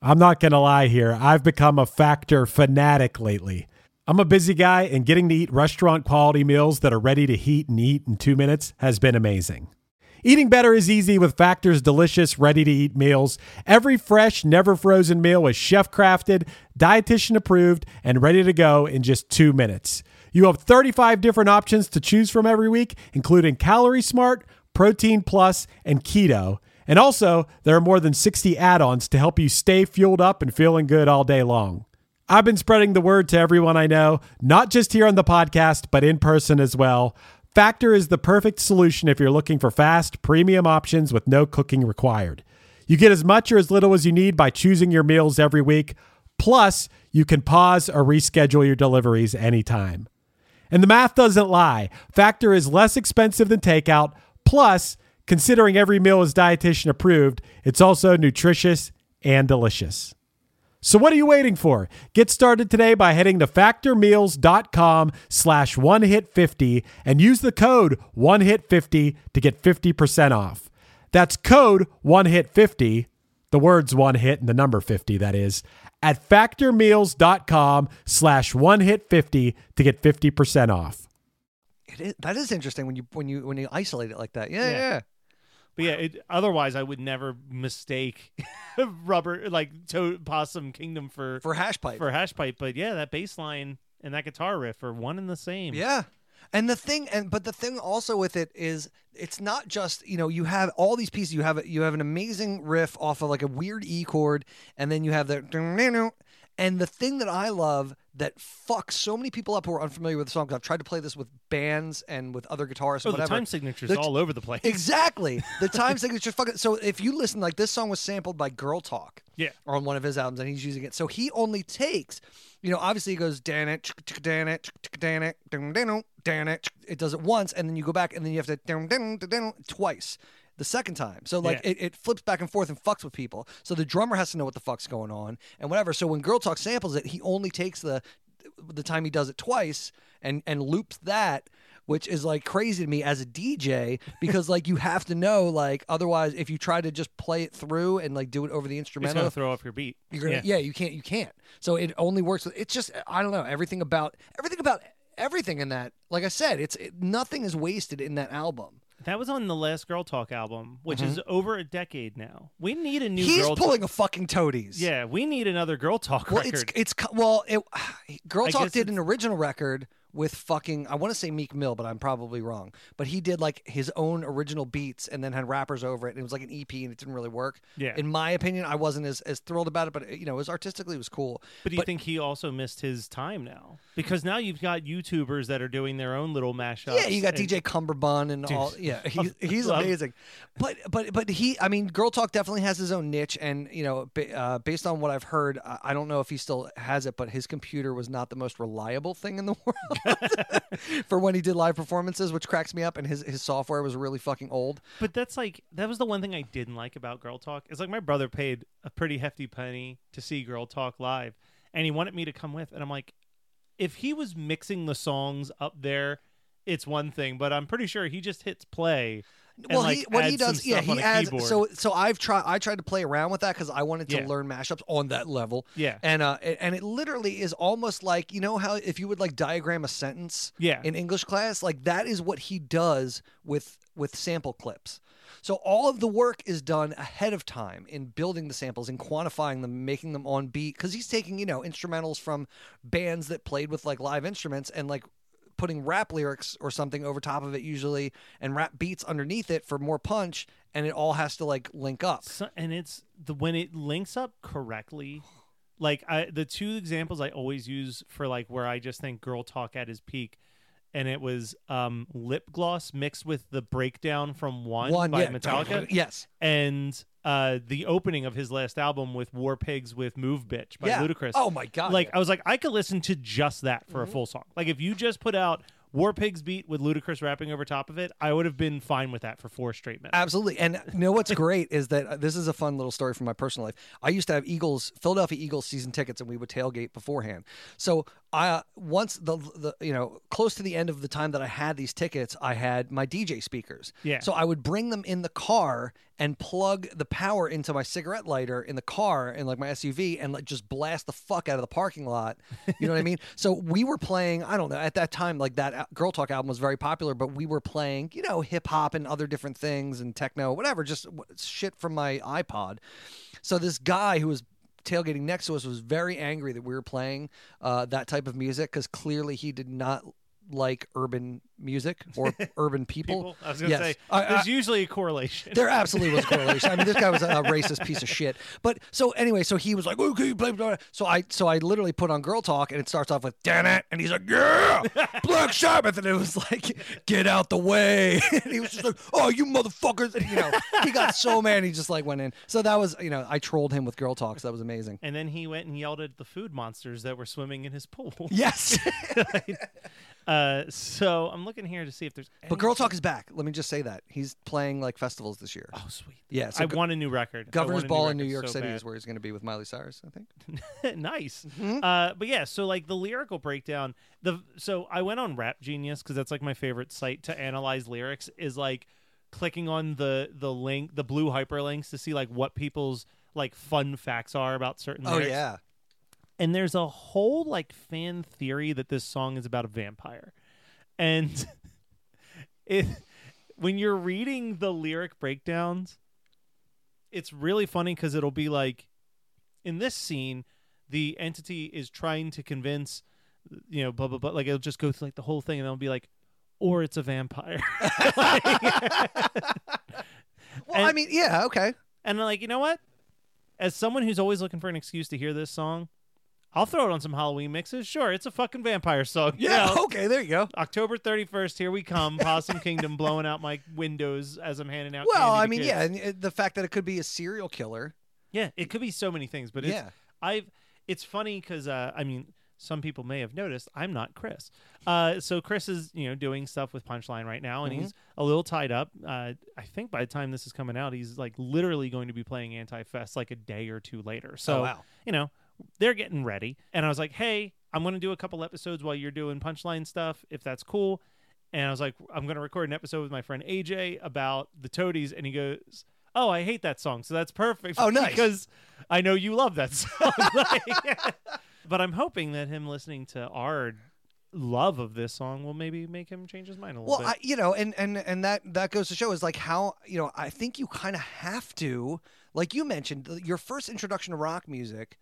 I'm not going to lie here. I've become a Factor fanatic lately. I'm a busy guy, and getting to eat restaurant-quality meals that are ready to heat and eat in 2 minutes has been amazing. Eating better is easy with Factor's delicious, ready-to-eat meals. Every fresh, never-frozen meal is chef-crafted, dietitian-approved, and ready to go in just 2 minutes. You have 35 different options to choose from every week, including Calorie Smart, Protein Plus, and Keto. And also, there are more than 60 add-ons to help you stay fueled up and feeling good all day long. I've been spreading the word to everyone I know, not just here on the podcast, but in person as well. Factor is the perfect solution if you're looking for fast, premium options with no cooking required. You get as much or as little as you need by choosing your meals every week. Plus, you can pause or reschedule your deliveries anytime. And the math doesn't lie. Factor is less expensive than takeout. Plus, considering every meal is dietitian approved, it's also nutritious and delicious. So what are you waiting for? Get started today by heading to factormeals.com/1hit50 and use the code 1hit50 to get 50% off. That's code 1hit50, the words 1hit and the number 50, that is, at factormeals.com/1hit50 to get 50% off. It is, that is interesting when you isolate it like that. Yeah. But yeah, otherwise I would never mistake Possum Kingdom for Hash Pipe. But yeah, that bass line and that guitar riff are one and the same. Yeah. But the thing also with it is, it's not just, you know, you have all these pieces. You have an amazing riff off of like a weird E chord, and then you have the. And the thing that I love that fucks so many people up who are unfamiliar with the song, because I've tried to play this with bands and with other guitarists and whatever. The time signatures all over the place. Exactly. The time signature. So if you listen, like this song was sampled by Girl Talk. Yeah. Or on one of his albums, and he's using it. So he only takes, you know, obviously he goes, dan it, dan it, dan it, dan it. It does it once, and then you go back, and then you have to dan twice. The second time. So like it flips back and forth and fucks with people. So the drummer has to know what the fuck's going on and whatever. So when Girl Talk samples it, he only takes the time he does it twice and loops that, which is like crazy to me as a DJ, because like you have to know, like, otherwise if you try to just play it through and like do it over the instrumental, it's gonna throw off your beat. You're gonna, you can't. So it only works with, it's just, I don't know, everything in that. Like I said, nothing is wasted in that album. That was on the last Girl Talk album, which is over a decade now. We need a new Girl Talk. He's pulling a fucking Toadies. Yeah, we need another Girl Talk record. Girl Talk did an original record with fucking, I want to say Meek Mill, but I'm probably wrong. But he did like his own original beats and then had rappers over it, and it was like an EP, and it didn't really work. Yeah. In my opinion, I wasn't as thrilled about it, but you know, it was artistically, it was cool. But do you think he also missed his time now? Because now you've got YouTubers that are doing their own little mashups. Yeah, you got DJ Cumberbund and all. Yeah, he's amazing. But he, I mean, Girl Talk definitely has his own niche, and you know, based on what I've heard, I don't know if he still has it, but his computer was not the most reliable thing in the world. For when he did live performances, which cracks me up, and his software was really fucking old. But that's like, that was the one thing I didn't like about Girl Talk. It's like my brother paid a pretty hefty penny to see Girl Talk live, and he wanted me to come with, and I'm like, if he was mixing the songs up there, it's one thing, but I'm pretty sure he just hits play. Well, like he adds. So I tried to play around with that because I wanted to learn mashups on that level. Yeah, and it literally is almost like, you know how if you would like diagram a sentence in English class, like that is what he does with sample clips. So all of the work is done ahead of time in building the samples and quantifying them, making them on beat, because he's taking, you know, instrumentals from bands that played with like live instruments and like putting rap lyrics or something over top of it usually, and rap beats underneath it for more punch, and it all has to like link up. So, and it's when it links up correctly, like the two examples I always use for like where I just think Girl Talk at his peak, and it was Lip Gloss mixed with the breakdown from One by Metallica. Yes. And the opening of his last album with War Pigs with Move Bitch by Ludacris. Oh my God. Like, I was like, I could listen to just that for a full song. Like, if you just put out War Pigs beat with Ludacris rapping over top of it, I would have been fine with that for 4 straight minutes. Absolutely. And you know what's great is that this is a fun little story from my personal life. I used to have Philadelphia Eagles season tickets, and we would tailgate beforehand. So I once the you know, close to the end of the time that I had these tickets, I had my DJ speakers. Yeah. So I would bring them in the car and plug the power into my cigarette lighter in the car and like my SUV and like just blast the fuck out of the parking lot. You know what I mean? So we were playing, I don't know, at that time, like that Girl Talk album was very popular, but we were playing, you know, hip hop and other different things and techno, whatever, just shit from my iPod. So this guy who was tailgating next to us was very angry that we were playing that type of music, because clearly he did not like urban music or urban people. I was gonna say there's usually a correlation. There absolutely was a correlation. I mean, this guy was a racist piece of shit. But so anyway, so he was like, okay, blah, blah. So I literally put on Girl Talk, and it starts off with damn it, and he's like, yeah, Black Sabbath, and it was like, get out the way. And he was just like, oh, you motherfuckers, and you know, he got so mad, he just like went in. So that was, you know, I trolled him with Girl Talk, so that was amazing. And then he went and yelled at the food monsters that were swimming in his pool. Yes. So I'm looking here to see if there's. But Girl Talk is back. Let me just say that he's playing like festivals this year. Oh, sweet! Yeah, so I want a new record. Governor's Ball in New York City is where he's going to be with Miley Cyrus, I think. Nice. Mm-hmm. But yeah, so like the lyrical breakdown. So I went on Rap Genius because that's like my favorite site to analyze lyrics. Is like clicking on the link, the blue hyperlinks to see like what people's like fun facts are about certain lyrics. Oh yeah. And there's a whole like fan theory that this song is about a vampire. And when you're reading the lyric breakdowns, it's really funny because it'll be like, in this scene, the entity is trying to convince, you know, blah, blah, blah. Like, it'll just go through like the whole thing, and they'll be like, or it's a vampire. Okay. And like, you know what? As someone who's always looking for an excuse to hear this song, I'll throw it on some Halloween mixes. Sure, it's a fucking vampire song. Yeah, you know? Okay, there you go. October 31st, here we come. Possum Kingdom blowing out my windows as I'm handing out candy to kids. And the fact that it could be a serial killer. Yeah, it could be so many things, but it's funny because, some people may have noticed I'm not Chris. So Chris is, doing stuff with Punchline right now, and he's a little tied up. I think by the time this is coming out, he's like literally going to be playing Anti-Fest like a day or two later. So, they're getting ready. And I was like, hey, I'm going to do a couple episodes while you're doing Punchline stuff, if that's cool. And I was like, I'm going to record an episode with my friend AJ about the Toadies. And he goes, oh, I hate that song. So that's perfect. Oh, nice. Because I know you love that song. But I'm hoping that him listening to our love of this song will maybe make him change his mind a little bit. Well, and that goes to show is like how, I think you kind of have to, like you mentioned, your first introduction to rock music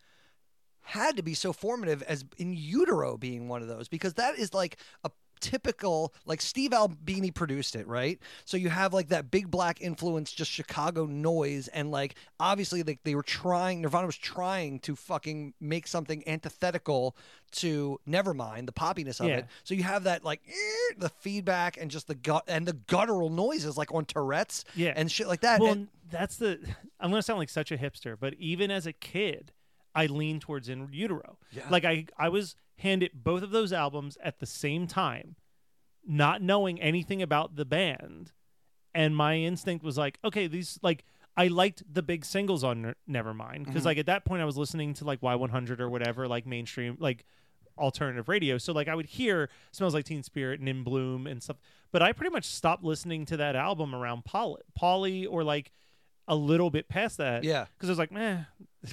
had to be so formative as In Utero being one of those, because that is like a typical, like Steve Albini produced it, right? So you have like that big black influence, just Chicago noise, and like obviously like Nirvana was trying to fucking make something antithetical to Nevermind, the poppiness of it. So you have that like the feedback and just the guttural noises like on Tourette's and shit like that. Well, I'm gonna sound like such a hipster, but even as a kid, I leaned towards In Utero. Yeah. Like I was handed both of those albums at the same time, not knowing anything about the band. And my instinct was like, okay, these, like, I liked the big singles on Nevermind. Because, like, at that point, I was listening to, like, Y100 or whatever, like, mainstream, like, alternative radio. So, like, I would hear Smells Like Teen Spirit and In Bloom and stuff. But I pretty much stopped listening to that album around Polly or, like, a little bit past that. Yeah. Because I was like, meh.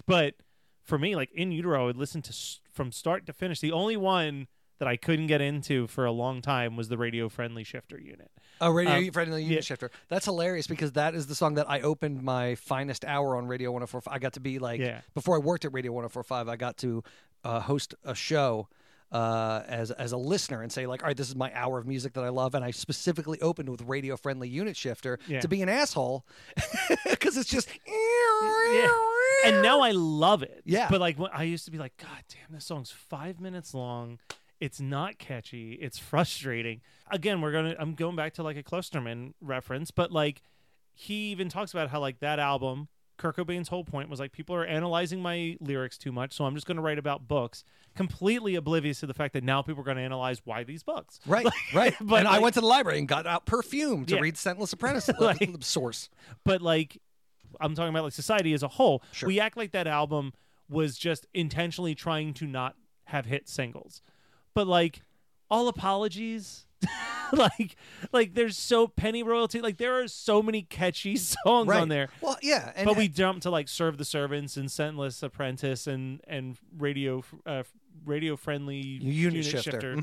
But for me, like, In Utero, I would listen to from start to finish. The only one that I couldn't get into for a long time was the Radio Friendly Shifter Unit. Oh, Radio Friendly Unit Shifter. That's hilarious, because that is the song that I opened my finest hour on Radio 104.5. I got to be like, before I worked at Radio 104.5, I got to host a show as a listener and say like, all right, this is my hour of music that I love, and I specifically opened with Radio Friendly Unit Shifter to be an asshole, because it's just and now I love it, but like I used to be like, god damn, this song's 5 minutes long, it's not catchy, it's frustrating. Again, I'm going back to like a Klosterman reference, but like he even talks about how like that album, Kurt Cobain's whole point was like, people are analyzing my lyrics too much, so I'm just going to write about books, completely oblivious to the fact that now people are going to analyze why these books. Right, right. But and like, I went to the library and got out Perfume to read Scentless Apprentice source. But like, I'm talking about like society as a whole. Sure. We act like that album was just intentionally trying to not have hit singles. But like, All Apologies... like there's so Penny Royalty, like there are so many catchy songs on there. Well, yeah, but we jump to like Serve the Servants and Scentless Apprentice and Radio Friendly Unit Shifter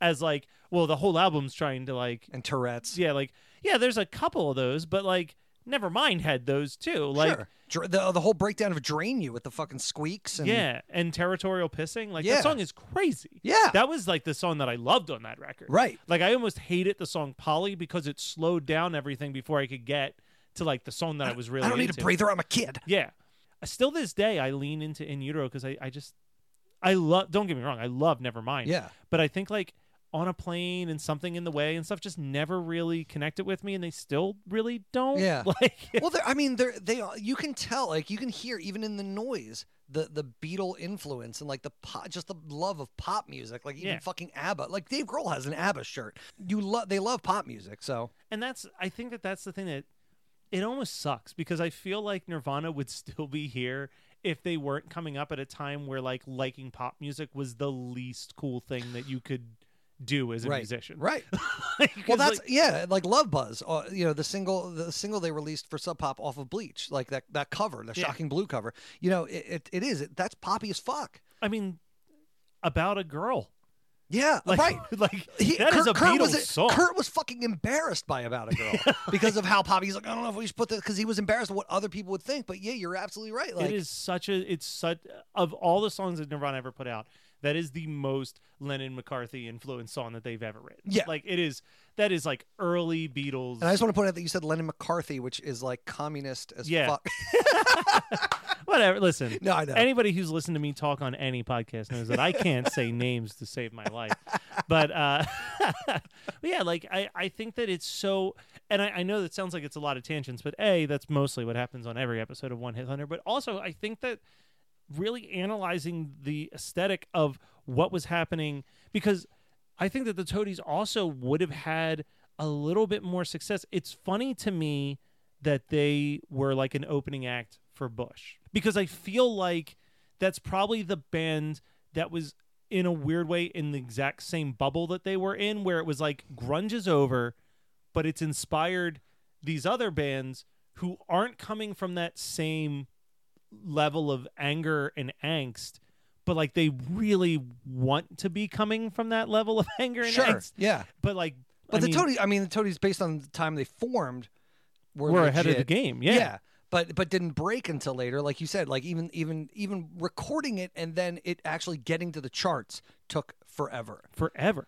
as like, well, the whole album's trying to like, and Tourette's. Yeah, like there's a couple of those, but like Nevermind had those too. Like the whole breakdown of Drain You with the fucking squeaks and Territorial Pissing. Like that song is crazy. Yeah. That was like the song that I loved on that record. Right. Like I almost hated the song Polly because it slowed down everything before I could get to like the song that I was really into. I don't need a breather, I'm a kid. Yeah. Still this day I lean into In Utero because I love, don't get me wrong, I love Nevermind. Yeah. But I think like On a Plane and Something in the Way and stuff just never really connected with me, and they still really don't. Yeah. Like, well, they are, you can tell, like you can hear even in the noise the Beatle influence and like the pop, just the love of pop music, like even fucking ABBA. Like Dave Grohl has an ABBA shirt. They love pop music, so. And I think that's the thing that it almost sucks, because I feel like Nirvana would still be here if they weren't coming up at a time where like liking pop music was the least cool thing that you could do as a musician. Right. Well, that's like, like Love Buzz, the single they released for Sub Pop off of Bleach, like that cover, the shocking blue cover, that's poppy as fuck. I mean, About a Girl. Yeah, like, right. Like is a Beatles song. Kurt was fucking embarrassed by About a Girl because of how poppy. He's like, I don't know if we should put this, because he was embarrassed of what other people would think. But yeah, you're absolutely right. Like, it is such of all the songs that Nirvana ever put out, that is the most Lennon-McCarthy influenced song that they've ever written. Yeah. Like, it is, that is like early Beatles. And I just want to point out that you said Lennon-McCarthy, which is like communist as fuck. Whatever. Listen. No, I know. Anybody who's listened to me talk on any podcast knows that I can't say names to save my life. But, but yeah, like, I think that it's so, and I know that sounds like it's a lot of tangents, but A, that's mostly what happens on every episode of One Hit Hunter. But also, I think that really analyzing the aesthetic of what was happening, because I think that the Toadies also would have had a little bit more success. It's funny to me that they were like an opening act for Bush, because I feel like that's probably the band that was in a weird way in the exact same bubble that they were in, where it was like grunge is over, but it's inspired these other bands who aren't coming from that same level of anger and angst, but like they really want to be coming from that level of anger and angst. Yeah. But like, but the Toadies, based on the time they formed, were ahead of the game. Yeah. Yeah. But didn't break until later, like you said. Like even recording it and then it actually getting to the charts took forever.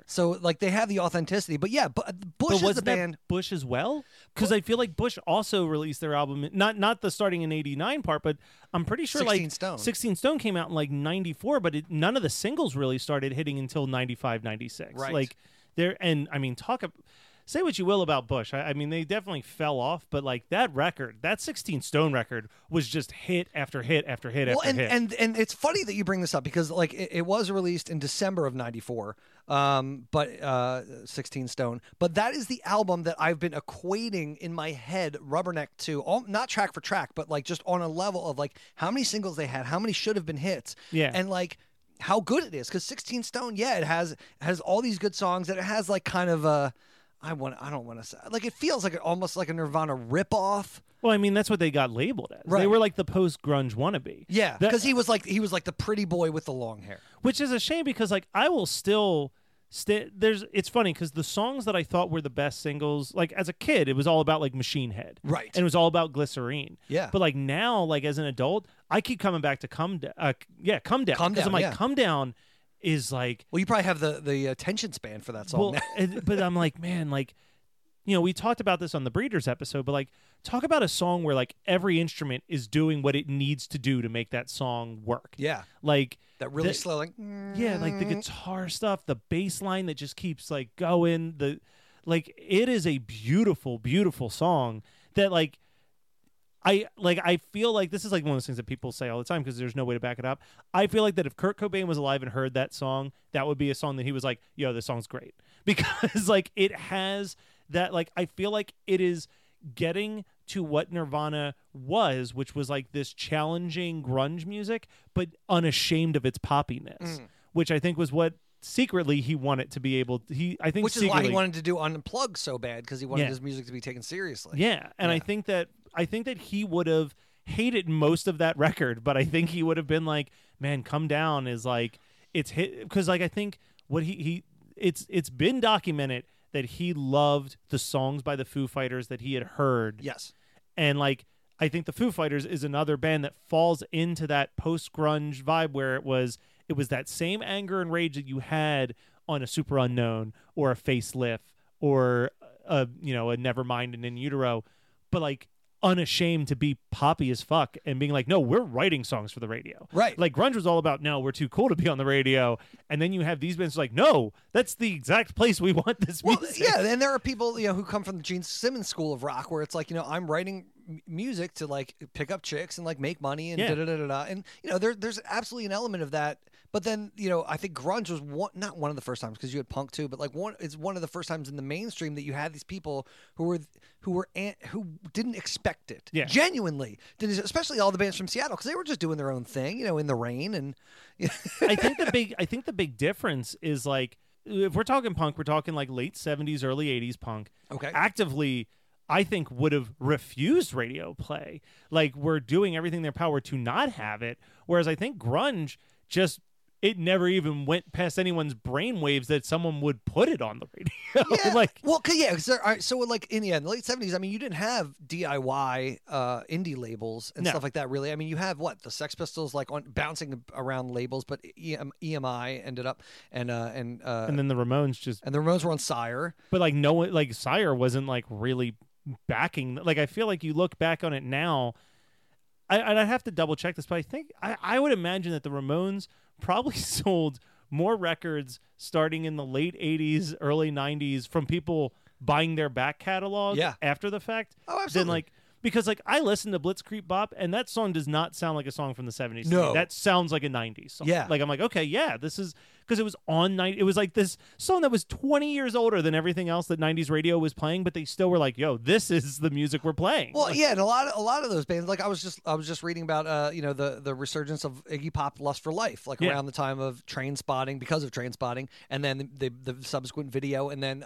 So like they have the authenticity, but yeah, but Bush is the band. Bush as well, because I feel like Bush also released their album, not the starting in '89 part, but I'm pretty sure 16 Stone came out in like '94, but none of the singles really started hitting until '95, '96. Right. Like say what you will about Bush. I mean, they definitely fell off, but like that record, that 16 Stone record was just hit after hit after hit after hit. And it's funny that you bring this up, because like it was released in December of '94, but 16 Stone. But that is the album that I've been equating in my head Rubberneck to, not track for track, but like just on a level of like how many singles they had, how many should have been hits. Yeah. And like how good it is. Because 16 Stone, yeah, it has all these good songs, and it has like kind of a... I don't want to say, like, it feels like almost like a Nirvana ripoff. Well, I mean, that's what they got labeled as. Right. They were like the post-grunge wannabe. Yeah, because he was like the pretty boy with the long hair, which is a shame, because like I will still it's funny, because the songs that I thought were the best singles, like as a kid, it was all about like Machine Head, right? And it was all about Glycerine, yeah. But like now, like as an adult, I keep coming back to Come Down, because I'm like, yeah. Come Down is like, well, you probably have the attention span for that song. Well, but I'm like, man, like, you know, we talked about this on the Breeders episode, but like, talk about a song where like every instrument is doing what it needs to do to make that song work. Yeah, like that really slow, like, yeah, like the guitar stuff, the bass line that just keeps like going. It is a beautiful, beautiful song that like. I feel like this is like one of those things that people say all the time because there's no way to back it up. I feel like that if Kurt Cobain was alive and heard that song, that would be a song that he was like, yo, this song's great. Because like it has that, like, I feel like it is getting to what Nirvana was, which was like this challenging grunge music, but unashamed of its poppiness, which I think was what secretly he wanted to be able to, which is why he wanted to do Unplugged so bad, because he wanted his music to be taken seriously. Yeah. And yeah. I think that he would have hated most of that record, but I think he would have been like, man, Come Down is like, it's hit, because like I think what it's been documented that he loved the songs by the Foo Fighters that he had heard. Yes. And like I think the Foo Fighters is another band that falls into that post-grunge vibe where it was that same anger and rage that you had on a Super Unknown or a Facelift or a Nevermind and In Utero, but like unashamed to be poppy as fuck and being like, no, we're writing songs for the radio. Right. Like grunge was all about, no, we're too cool to be on the radio. And then you have these bands like, no, that's the exact place we want this music. Yeah, and there are people, you know, who come from the Gene Simmons school of rock where it's like, you know, I'm writing music to like pick up chicks and like make money and da-da-da-da-da. And, you know, there's absolutely an element of that. But then, you know, I think grunge was not one of the first times, because you had punk too, but like it's one of the first times in the mainstream that you had these people who didn't expect it. Yeah. Genuinely. Especially all the bands from Seattle, because they were just doing their own thing, you know, in the rain and I think the big difference is like, if we're talking punk, we're talking like late 70s, early 80s punk. Okay. Actively, I think, would have refused radio play. Like, we're doing everything in their power to not have it, whereas I think grunge just it never even went past anyone's brainwaves that someone would put it on the radio. Yeah. So like in the late 70s, I mean, you didn't have DIY indie labels and stuff like that, really. I mean, you have the Sex Pistols, bouncing around labels, but EMI ended up and then the Ramones and the Ramones were on Sire, but no one, Sire wasn't really backing. I feel like you look back on it now. I'd have to double check this, but I think I would imagine that the Ramones probably sold more records starting in the late 80s, early 90s from people buying their back catalog after the fact. Oh, absolutely. Because I listened to Blitzkrieg Bop, and that song does not sound like a song from the 70s. No. That sounds like a 90s song. Yeah. I'm okay, yeah, this is... Because it was on 90s. It was this song that was 20 years older than everything else that 90s radio was playing, but they still were yo, this is the music we're playing. Well, yeah, and a lot of those bands, I was just reading about the resurgence of Iggy Pop, Lust for Life, around the time of Trainspotting, because of Trainspotting, and then the subsequent video, and then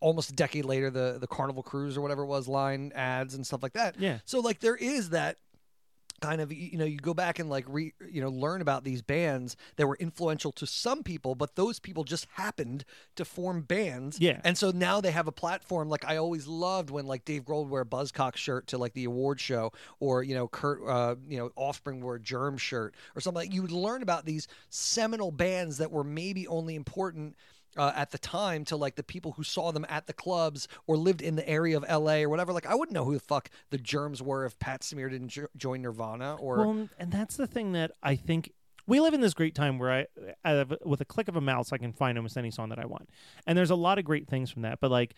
almost a decade later the Carnival Cruise or whatever it was, line ads and stuff like that. Yeah. So there is that. Kind of, you go back and learn about these bands that were influential to some people, but those people just happened to form bands. Yeah. And so now they have a platform. I always loved when Dave Grohl would wear a Buzzcocks shirt to the award show, or Kurt, Offspring wore a Germ shirt or something. You would learn about these seminal bands that were maybe only important at the time to the people who saw them at the clubs or lived in the area of LA or whatever. I wouldn't know who the fuck the Germs were if Pat Smear didn't join Nirvana or. Well, and that's the thing that I think we live in this great time where with a click of a mouse, I can find almost any song that I want. And there's a lot of great things from that, but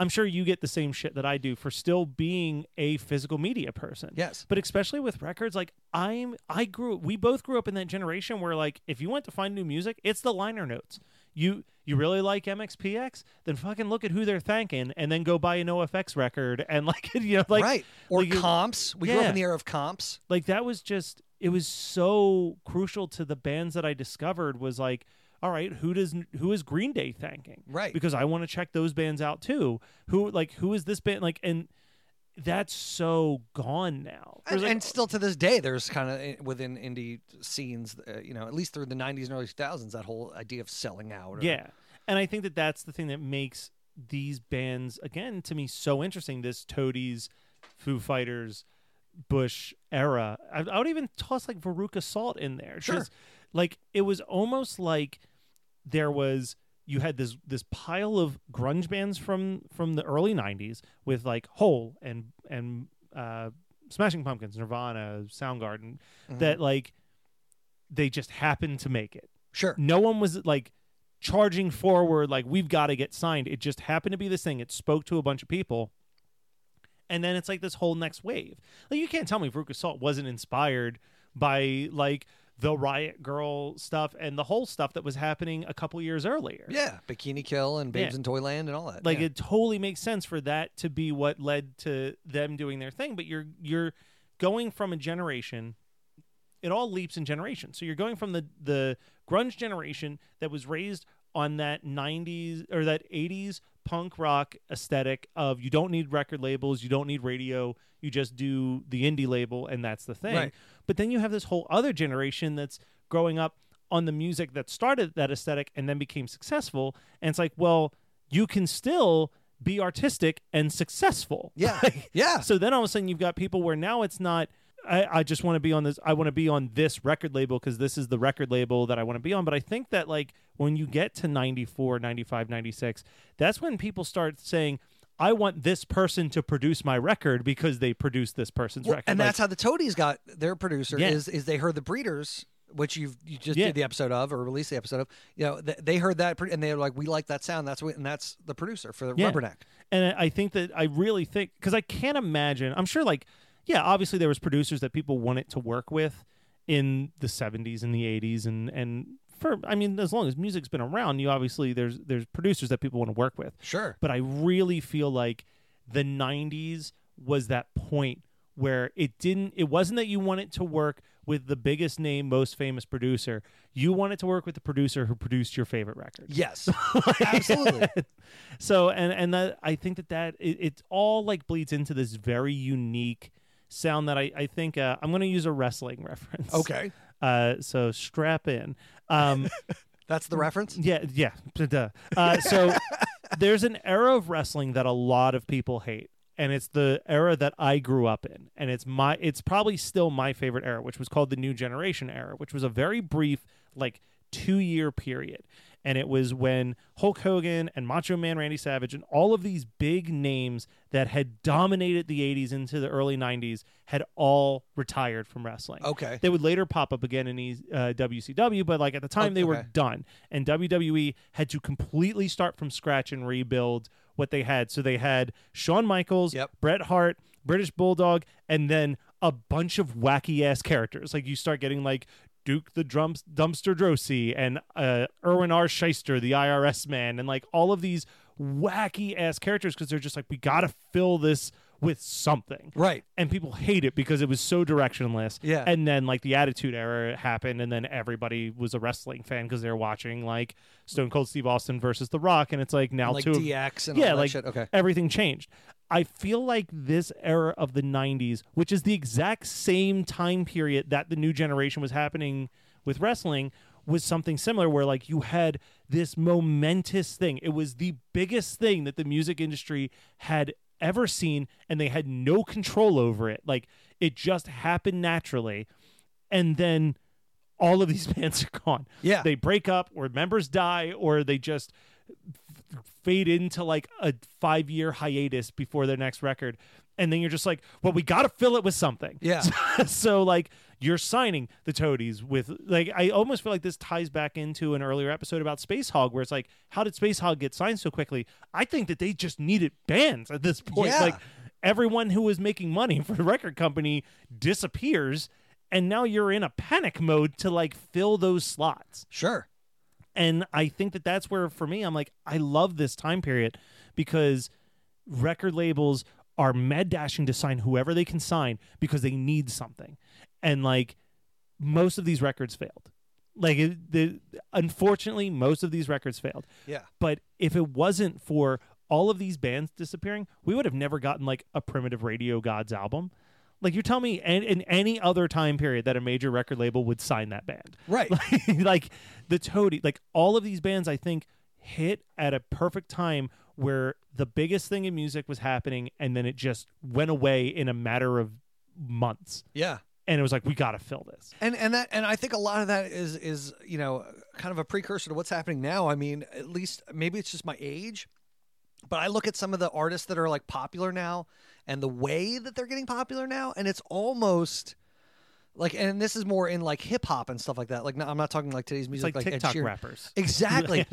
I'm sure you get the same shit that I do for still being a physical media person. Yes. But especially with records, we both grew up in that generation where if you want to find new music, it's the liner notes. You really like MXPX? Then fucking look at who they're thanking, and then go buy an OFX record and right or comps. We grew up in the era of comps. That was just it was so crucial to the bands that I discovered. Was all right, who is Green Day thanking? Right, because I want to check those bands out too. Who is this band and. That's so gone now, and still to this day, there's kind of within indie scenes, at least through the '90s and early 2000s, that whole idea of selling out. And I think that that's the thing that makes these bands, again, to me, so interesting. This Toadies, Foo Fighters, Bush era. I would even toss Veruca Salt in there. Sure, just, it was almost there was. You had this pile of grunge bands from the early 90s with Hole and Smashing Pumpkins, Nirvana, Soundgarden, mm-hmm. that they just happened to make it. Sure. No one was charging forward we've got to get signed. It just happened to be this thing. It spoke to a bunch of people. And then it's this whole next wave. You can't tell me Veruca Salt wasn't inspired by the Riot Grrrl stuff and the whole stuff that was happening a couple years earlier. Yeah, Bikini Kill and Babes in Toyland and all that. It totally makes sense for that to be what led to them doing their thing. But you're going from a generation. It all leaps in generation. So you're going from the grunge generation that was raised on that 90s or that 80s punk rock aesthetic of you don't need record labels, you don't need radio, you just do the indie label and that's the thing. Right. But then you have this whole other generation that's growing up on the music that started that aesthetic and then became successful. And it's you can still be artistic and successful. Yeah. Yeah. So then all of a sudden you've got people where now it's not, I just want to be on this. I want to be on this record label because this is the record label that I want to be on. But I think that when you get to 94, 95, 96, that's when people start saying, I want this person to produce my record because they produced this person's record. And that's how the Toadies got their producer is they heard the Breeders, which you just did the episode of or released the episode of. They heard that and they were we like that sound. And that's the producer for the Rubberneck. And I think that I really think because I can't imagine. I'm sure yeah, obviously there was producers that people wanted to work with in the 70s and the 80s and for as long as music's been around, you obviously there's producers that people want to work with. Sure. But I really feel the 90s was that point where it wasn't that you wanted to work with the biggest name, most famous producer. You wanted to work with the producer who produced your favorite record. Yes. Absolutely. So and that, I think that it all bleeds into this very unique sound that I think I'm going to use a wrestling reference. Okay. So strap in. That's the reference? Yeah. So there's an era of wrestling that a lot of people hate. And it's the era that I grew up in. And it's probably still my favorite era, which was called the New Generation era, which was a very brief, like, 2-year period. And it was when Hulk Hogan and Macho Man Randy Savage and all of these big names that had dominated the 80s into the early 90s had all retired from wrestling. Okay. They would later pop up again in WCW, but like at the time they were done. And WWE had to completely start from scratch and rebuild what they had. So they had Shawn Michaels, Bret Hart, British Bulldog, and then a bunch of wacky-ass characters. Like you start getting like Duke the Dumpster Drosy and Erwin R. Shyster, the IRS man, and like all of these wacky-ass characters because they're just like, we got to fill this with something. Right. And people hate it because it was so directionless. Yeah. And then like the Attitude Era happened and then everybody was a wrestling fan because they were watching like Stone Cold Steve Austin versus The Rock, and it's like now like DX and all that shit. Okay. Everything changed. I feel like this era of the 90s, which is the exact same time period that the New Generation was happening with wrestling, was something similar where like you had this momentous thing. It was the biggest thing that the music industry had ever seen, and they had no control over it. Like it just happened naturally. And then all of these bands are gone. Yeah. They break up or members die or they just fade into like a 5-year hiatus before their next record. And then you're just like, well, we got to fill it with something. Yeah. So like you're signing the Toadies with like, I almost feel like this ties back into an earlier episode about Space Hog where it's like, how did Space Hog get signed so quickly? I think that they just needed bands at this point. Yeah. Like everyone who was making money for the record company disappears. And now you're in a panic mode to like fill those slots. Sure. And I think that that's where, for me, I'm like, I love this time period because record labels are mad dashing to sign whoever they can sign because they need something. And, like, most of these records failed. Like, unfortunately, most of these records failed. Yeah. But if it wasn't for all of these bands disappearing, we would have never gotten, like, a Primitive Radio Gods album. Like, you tell me in any other time period that a major record label would sign that band. Right. Like the Toadies, like all of these bands, I think, hit at a perfect time where the biggest thing in music was happening and then it just went away in a matter of months. Yeah. And it was like, we got to fill this. And I think a lot of that is, you know, kind of a precursor to what's happening now. I mean, at least maybe it's just my age. But I look at some of the artists that are like popular now and the way that they're getting popular now. And it's almost like, and this is more in like hip hop and stuff like that. Like, no, I'm not talking like today's music, it's like TikTok rappers. Exactly.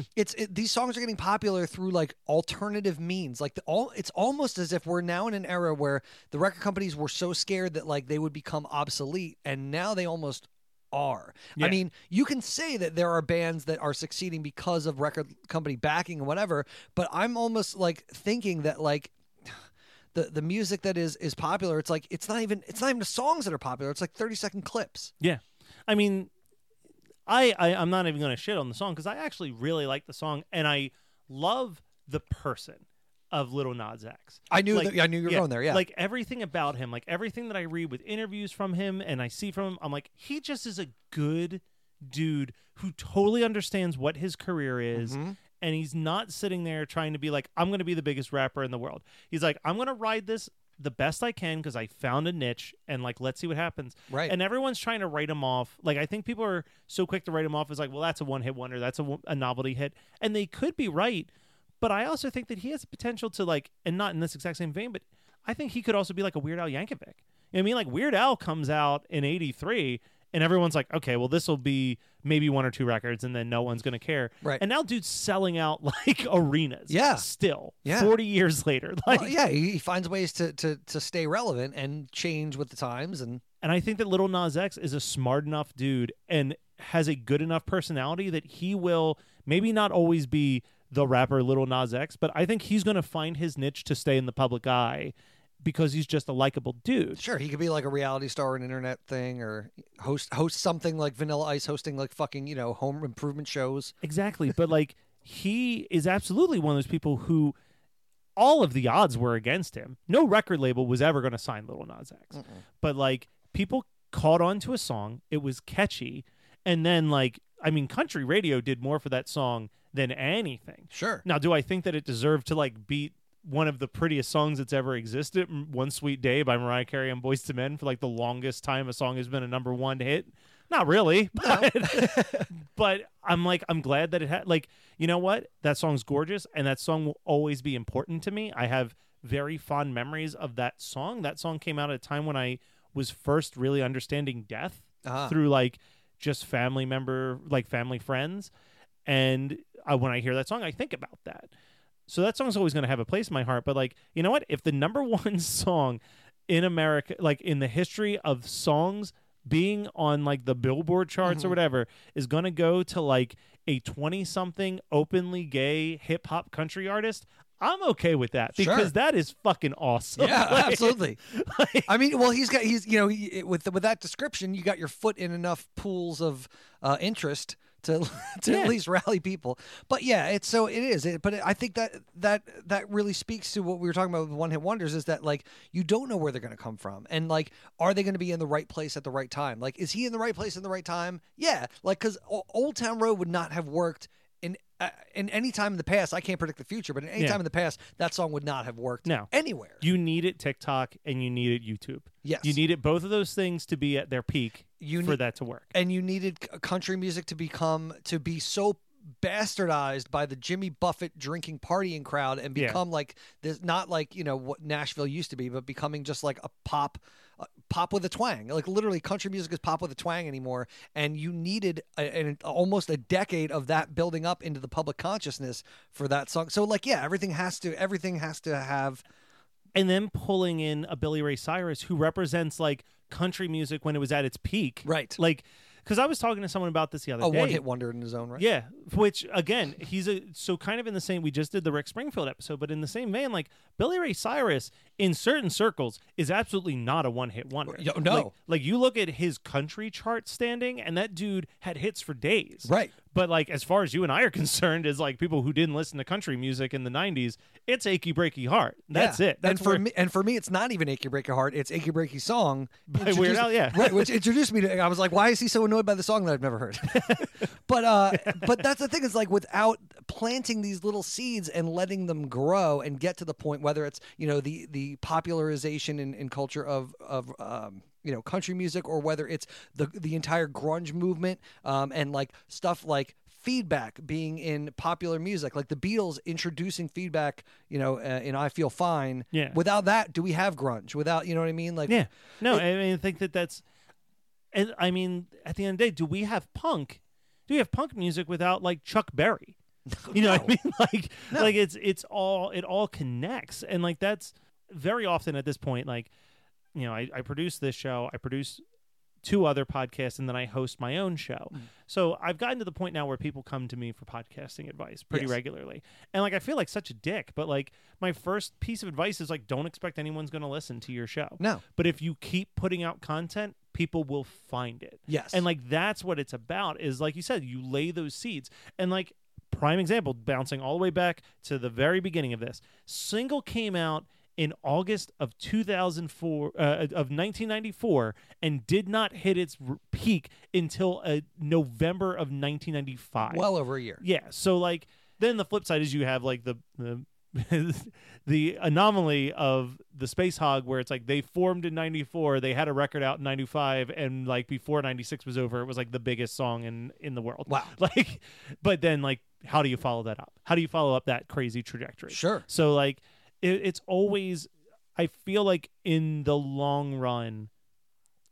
These songs are getting popular through like alternative means. Like it's almost as if we're now in an era where the record companies were so scared that like they would become obsolete. And now they almost are. Yeah. I mean, you can say that there are bands that are succeeding because of record company backing and whatever, but I'm almost like thinking that like the music that is popular, it's like it's not even the songs that are popular. It's like 30-second clips. Yeah. I mean, I'm not even going to shit on the song because I actually really like the song and I love the person of Little Nas X. I knew you were going there, yeah. Like, everything about him, like, everything that I read with interviews from him and I see from him, I'm like, he just is a good dude who totally understands what his career is, mm-hmm. and he's not sitting there trying to be like, I'm going to be the biggest rapper in the world. He's like, I'm going to ride this the best I can because I found a niche, and, like, let's see what happens. Right. And everyone's trying to write him off. Like, I think people are so quick to write him off as like, well, that's a one-hit wonder, that's a novelty hit. And they could be right, but I also think that he has the potential to, like, and not in this exact same vein, but I think he could also be like a Weird Al Yankovic. You know what I mean? Like, Weird Al comes out in 83 and everyone's like, okay, well, this will be maybe 1 or 2 records and then no one's going to care. Right. And now dude's selling out like arenas. Yeah. Still. Yeah. 40 years later. Like, well, yeah. He finds ways to stay relevant and change with the times. And I think that Little Nas X is a smart enough dude and has a good enough personality that he will maybe not always be the rapper Little Nas X, but I think he's going to find his niche to stay in the public eye because he's just a likable dude. Sure, he could be like a reality star or an internet thing or host something like Vanilla Ice hosting like fucking, you know, home improvement shows. Exactly, but like he is absolutely one of those people who all of the odds were against him. No record label was ever going to sign Little Nas X. Mm-mm. But like people caught on to a song. It was catchy. And then, like, I mean, country radio did more for that song than anything. Sure. Now, do I think that it deserved to, like, beat one of the prettiest songs that's ever existed, One Sweet Day by Mariah Carey and Boyz II Men, for, like, the longest time a song has been a number one hit? Not really, but, no. But I'm like, I'm glad that it had, like, you know what? That song's gorgeous, and that song will always be important to me. I have very fond memories of that song. That song came out at a time when I was first really understanding death through, like, just family member, like, family friends. And when I hear that song, I think about that. So that song's always going to have a place in my heart. But, like, you know what? If the number one song in America, like, in the history of songs being on, like, the Billboard charts or whatever, is going to go to, like, a 20-something openly gay hip-hop country artist, I'm okay with that, because that is fucking awesome. Yeah, like, absolutely. Like, I mean, well, with that description, you got your foot in enough pools of interest to at least rally people. But yeah, but I think that really speaks to what we were talking about with one hit wonders, is that, like, you don't know where they're going to come from, and, like, are they going to be in the right place at the right time? Like, is he in the right place at the right time? Yeah, like, because Old Town Road would not have worked in any time in the past. I can't predict the future, but in any time in the past, that song would not have worked anywhere. You need it TikTok and you need it YouTube. Yes. You needed both of those things to be at their peak for that to work. And you needed country music to be so bastardized by the Jimmy Buffett drinking, partying crowd, and become like this, not like, you know, what Nashville used to be, but becoming just like a pop with a twang. Like, literally, country music is pop with a twang anymore. And you needed almost a decade of that building up into the public consciousness for that song. So, like, yeah, everything has to have. And then pulling in a Billy Ray Cyrus, who represents, like, country music when it was at its peak. Right. Like, because I was talking to someone about this the other day. A one-hit wonder in his own right. Yeah, which, again, so kind of in the same, we just did the Rick Springfield episode, but in the same vein, like, Billy Ray Cyrus, in certain circles, is absolutely not a one-hit wonder. No. Like, you look at his country chart standing, and that dude had hits for days. Right. But, like, as far as you and I are concerned, as, like, people who didn't listen to country music in the 90s, it's Achy Breaky Heart. That's it. That's for me, it's not even Achy Breaky Heart. It's Achy Breaky Song. By Weird Al, right, which introduced me to, I was like, why is he so annoyed by the song that I've never heard? But that's the thing. It's like, without planting these little seeds and letting them grow and get to the point, whether it's, you know, the popularization and culture of you know, country music, or whether it's the entire grunge movement, and, like, stuff like feedback being in popular music, like the Beatles introducing feedback, you know, in I Feel Fine. Yeah. Without that, do we have grunge? Without, you know what I mean? Like, yeah. No, I mean, I think that's, and I mean, at the end of the day, do we have punk? Do we have punk music without, like, Chuck Berry? You know what I mean? Like, like it all connects, and, like, that's very often at this point, like, you know, I produce this show, I produce two other podcasts, and then I host my own show. Mm. So I've gotten to the point now where people come to me for podcasting advice pretty regularly. And, like, I feel like such a dick, but, like, my first piece of advice is, like, don't expect anyone's going to listen to your show. No. But if you keep putting out content, people will find it. Yes. And, like, that's what it's about, is, like you said, you lay those seeds. And, like, prime example, bouncing all the way back to the very beginning of this, single came out in August of 1994, and did not hit its peak until November of 1995. Well over a year. Yeah. So, like, then the flip side is you have, like, the anomaly of the Space Hog, where it's like they formed in 94, they had a record out in 95, and, like, before 96 was over, it was, like, the biggest song in the world. Wow. Like, but then, like, how do you follow that up? How do you follow up that crazy trajectory? Sure. So, like, it's always, I feel like, in the long run,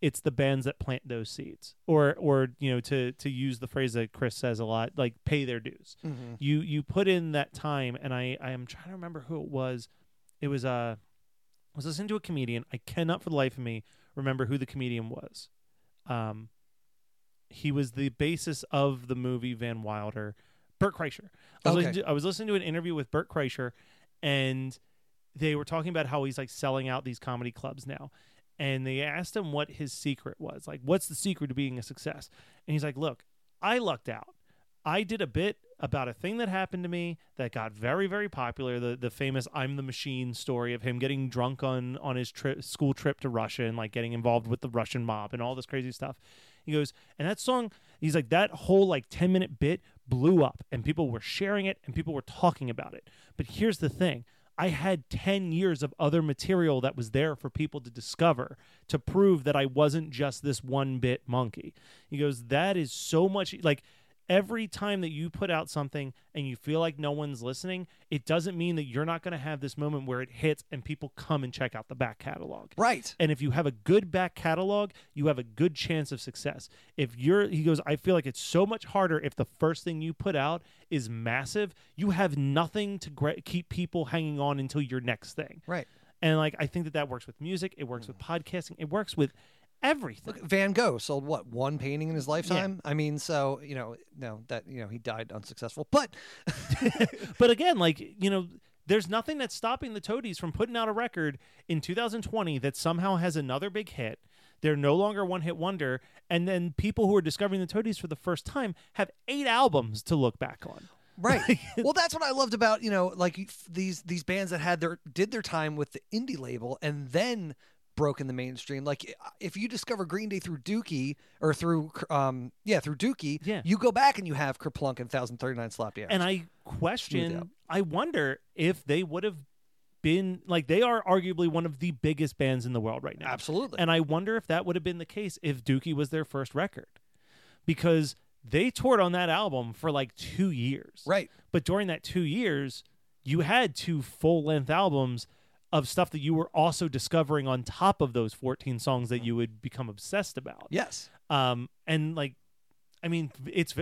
it's the bands that plant those seeds, or you know, to use the phrase that Chris says a lot, like, pay their dues. Mm-hmm. You put in that time, and I am trying to remember who it was. It was I was listening to a comedian. I cannot for the life of me remember who the comedian was. He was the basis of the movie Van Wilder, Bert Kreischer. I was listening to an interview with Bert Kreischer, and they were talking about how he's, like, selling out these comedy clubs now. And they asked him what his secret was. Like, what's the secret to being a success? And he's like, look, I lucked out. I did a bit about a thing that happened to me that got very, very popular, the famous I'm the Machine story of him getting drunk on his school trip to Russia and like getting involved with the Russian mob and all this crazy stuff. He goes, and that song, he's like, that whole like 10-minute bit blew up and people were sharing it and people were talking about it. But here's the thing. I had 10 years of other material that was there for people to discover to prove that I wasn't just this one-bit monkey. He goes, that is so much... like, every time that you put out something and you feel like no one's listening, it doesn't mean that you're not going to have this moment where it hits and people come and check out the back catalog. Right. And if you have a good back catalog, you have a good chance of success. If you're, he goes, I feel like it's so much harder if the first thing you put out is massive. You have nothing to keep people hanging on until your next thing. Right. And like, I think that that works with music. It works with podcasting. It works with everything. Look, Van Gogh sold what, one painting in his lifetime? Yeah. I mean, so, you know, no, that, you know, he died unsuccessful, but but again, like, you know, there's nothing that's stopping the Toadies from putting out a record in 2020 that somehow has another big hit. They're no longer one-hit wonder, and then people who are discovering the Toadies for the first time have 8 albums to look back on. Right. Well, that's what I loved about, you know, like these bands that had did their time with the indie label and then broken the mainstream. Like if you discover Green Day through Dookie or through Dookie, yeah, you go back and you have Kerplunk and 1039 Sloppy Hours. And I wonder if they would have been, like, they are arguably one of the biggest bands in the world right now. Absolutely. And I wonder if that would have been the case if Dookie was their first record, because they toured on that album for like 2 years. Right. But during that 2 years, you had 2 full-length albums of stuff that you were also discovering on top of those 14 songs that you would become obsessed about. Yes. And like, I mean, it's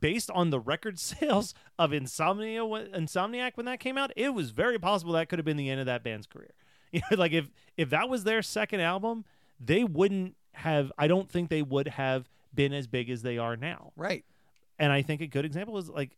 based on the record sales of Insomniac when that came out, it was very possible that could have been the end of that band's career. You know, like if that was their second album, they wouldn't have, I don't think they would have been as big as they are now. Right. And I think a good example is, like,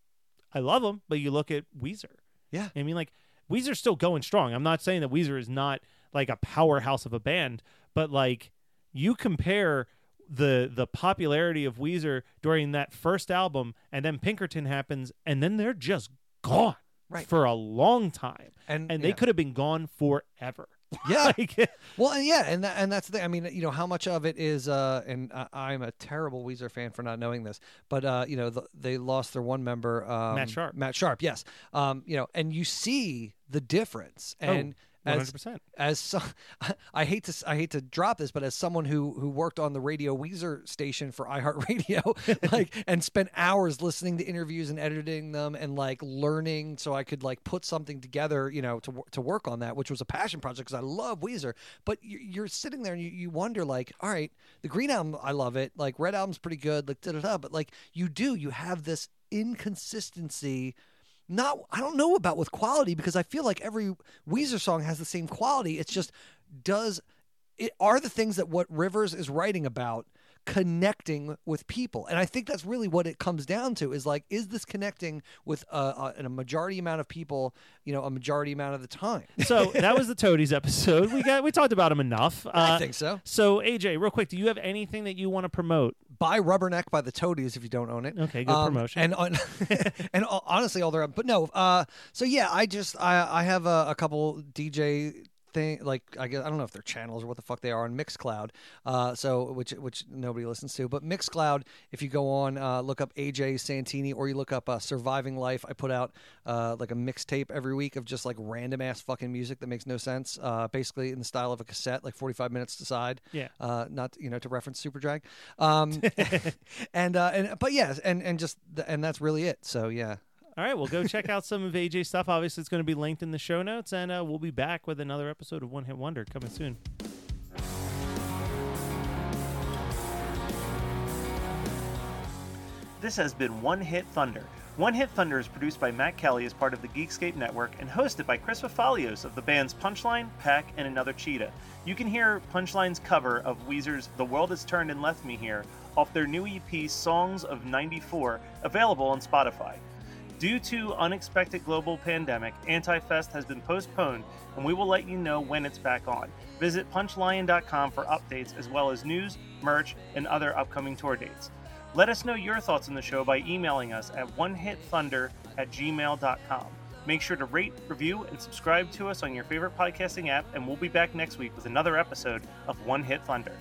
I love them, but you look at Weezer. Yeah. I mean, like, Weezer's still going strong. I'm not saying that Weezer is not like a powerhouse of a band, but like you compare the popularity of Weezer during that first album and then Pinkerton happens and then they're just gone for a long time. And they could have been gone forever. Yeah. Like, well, yeah. And that's the thing. I mean, you know, how much of it is, and I'm a terrible Weezer fan for not knowing this, but, you know, they lost their one member, Matt Sharp. Yes. You know, and you see the difference. And 100%. I hate to drop this, but as someone who worked on the radio Weezer station for iHeartRadio, like, and spent hours listening to interviews and editing them and like learning so I could like put something together, you know, to work on that, which was a passion project because I love Weezer. But you're sitting there and you wonder, like, all right, the Green Album, I love it. Like, Red Album's pretty good. Like, but like you have this inconsistency. Not, I don't know about with quality, because I feel like every Weezer song has the same quality. It's just, are the things that what Rivers is writing about connecting with people? And I think that's really what it comes down to, is like, is this connecting with a majority amount of people, you know, a majority amount of the time? So that was the Toadies episode. We talked about them enough. I think so. So AJ, real quick, do you have anything that you want to promote? Buy Rubberneck by the Toadies if you don't own it. Okay, good promotion. And honestly, all their own, but no. So yeah, I have a couple DJ thing, like, I guess I don't know if they're channels or what the fuck they are on Mixcloud, which nobody listens to, but Mixcloud, if you go on, look up AJ Santini, or you look up Surviving Life, I put out like a mixtape every week of just like random ass fucking music that makes no sense, basically in the style of a cassette, like 45 minutes to side, not, you know, to reference Super Drag, and that's really it. So yeah. All right, well, go check out some of AJ's stuff. Obviously, it's going to be linked in the show notes, and we'll be back with another episode of One Hit Wonder coming soon. This has been One Hit Thunder. One Hit Thunder is produced by Matt Kelly as part of the Geekscape Network and hosted by Chris Vafalios of the bands Punchline, Pack, and Another Cheetah. You can hear Punchline's cover of Weezer's The World Has Turned and Left Me Here off their new EP, Songs of '94, available on Spotify. Due to unexpected global pandemic, Anti-Fest has been postponed, and we will let you know when it's back on. Visit punchlion.com for updates as well as news, merch, and other upcoming tour dates. Let us know your thoughts on the show by emailing us at onehithunder@gmail.com. Make sure to rate, review, and subscribe to us on your favorite podcasting app, and we'll be back next week with another episode of One Hit Thunder.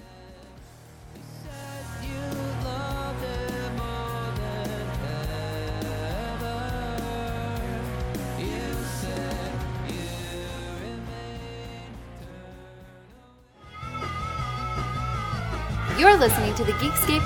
You're listening to the Geekscape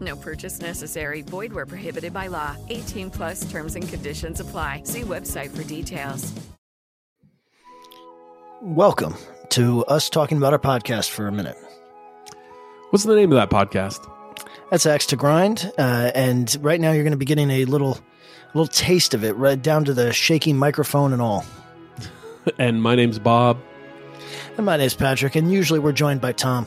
No purchase necessary. Void where prohibited by law. 18+ terms and conditions apply. See website for details. Welcome to us talking about our podcast for a minute. What's the name of that podcast? That's Axe to Grind. And right now you're going to be getting a little taste of it, right down to the shaky microphone and all. And my name's Bob. And my name's Patrick. And usually we're joined by Tom.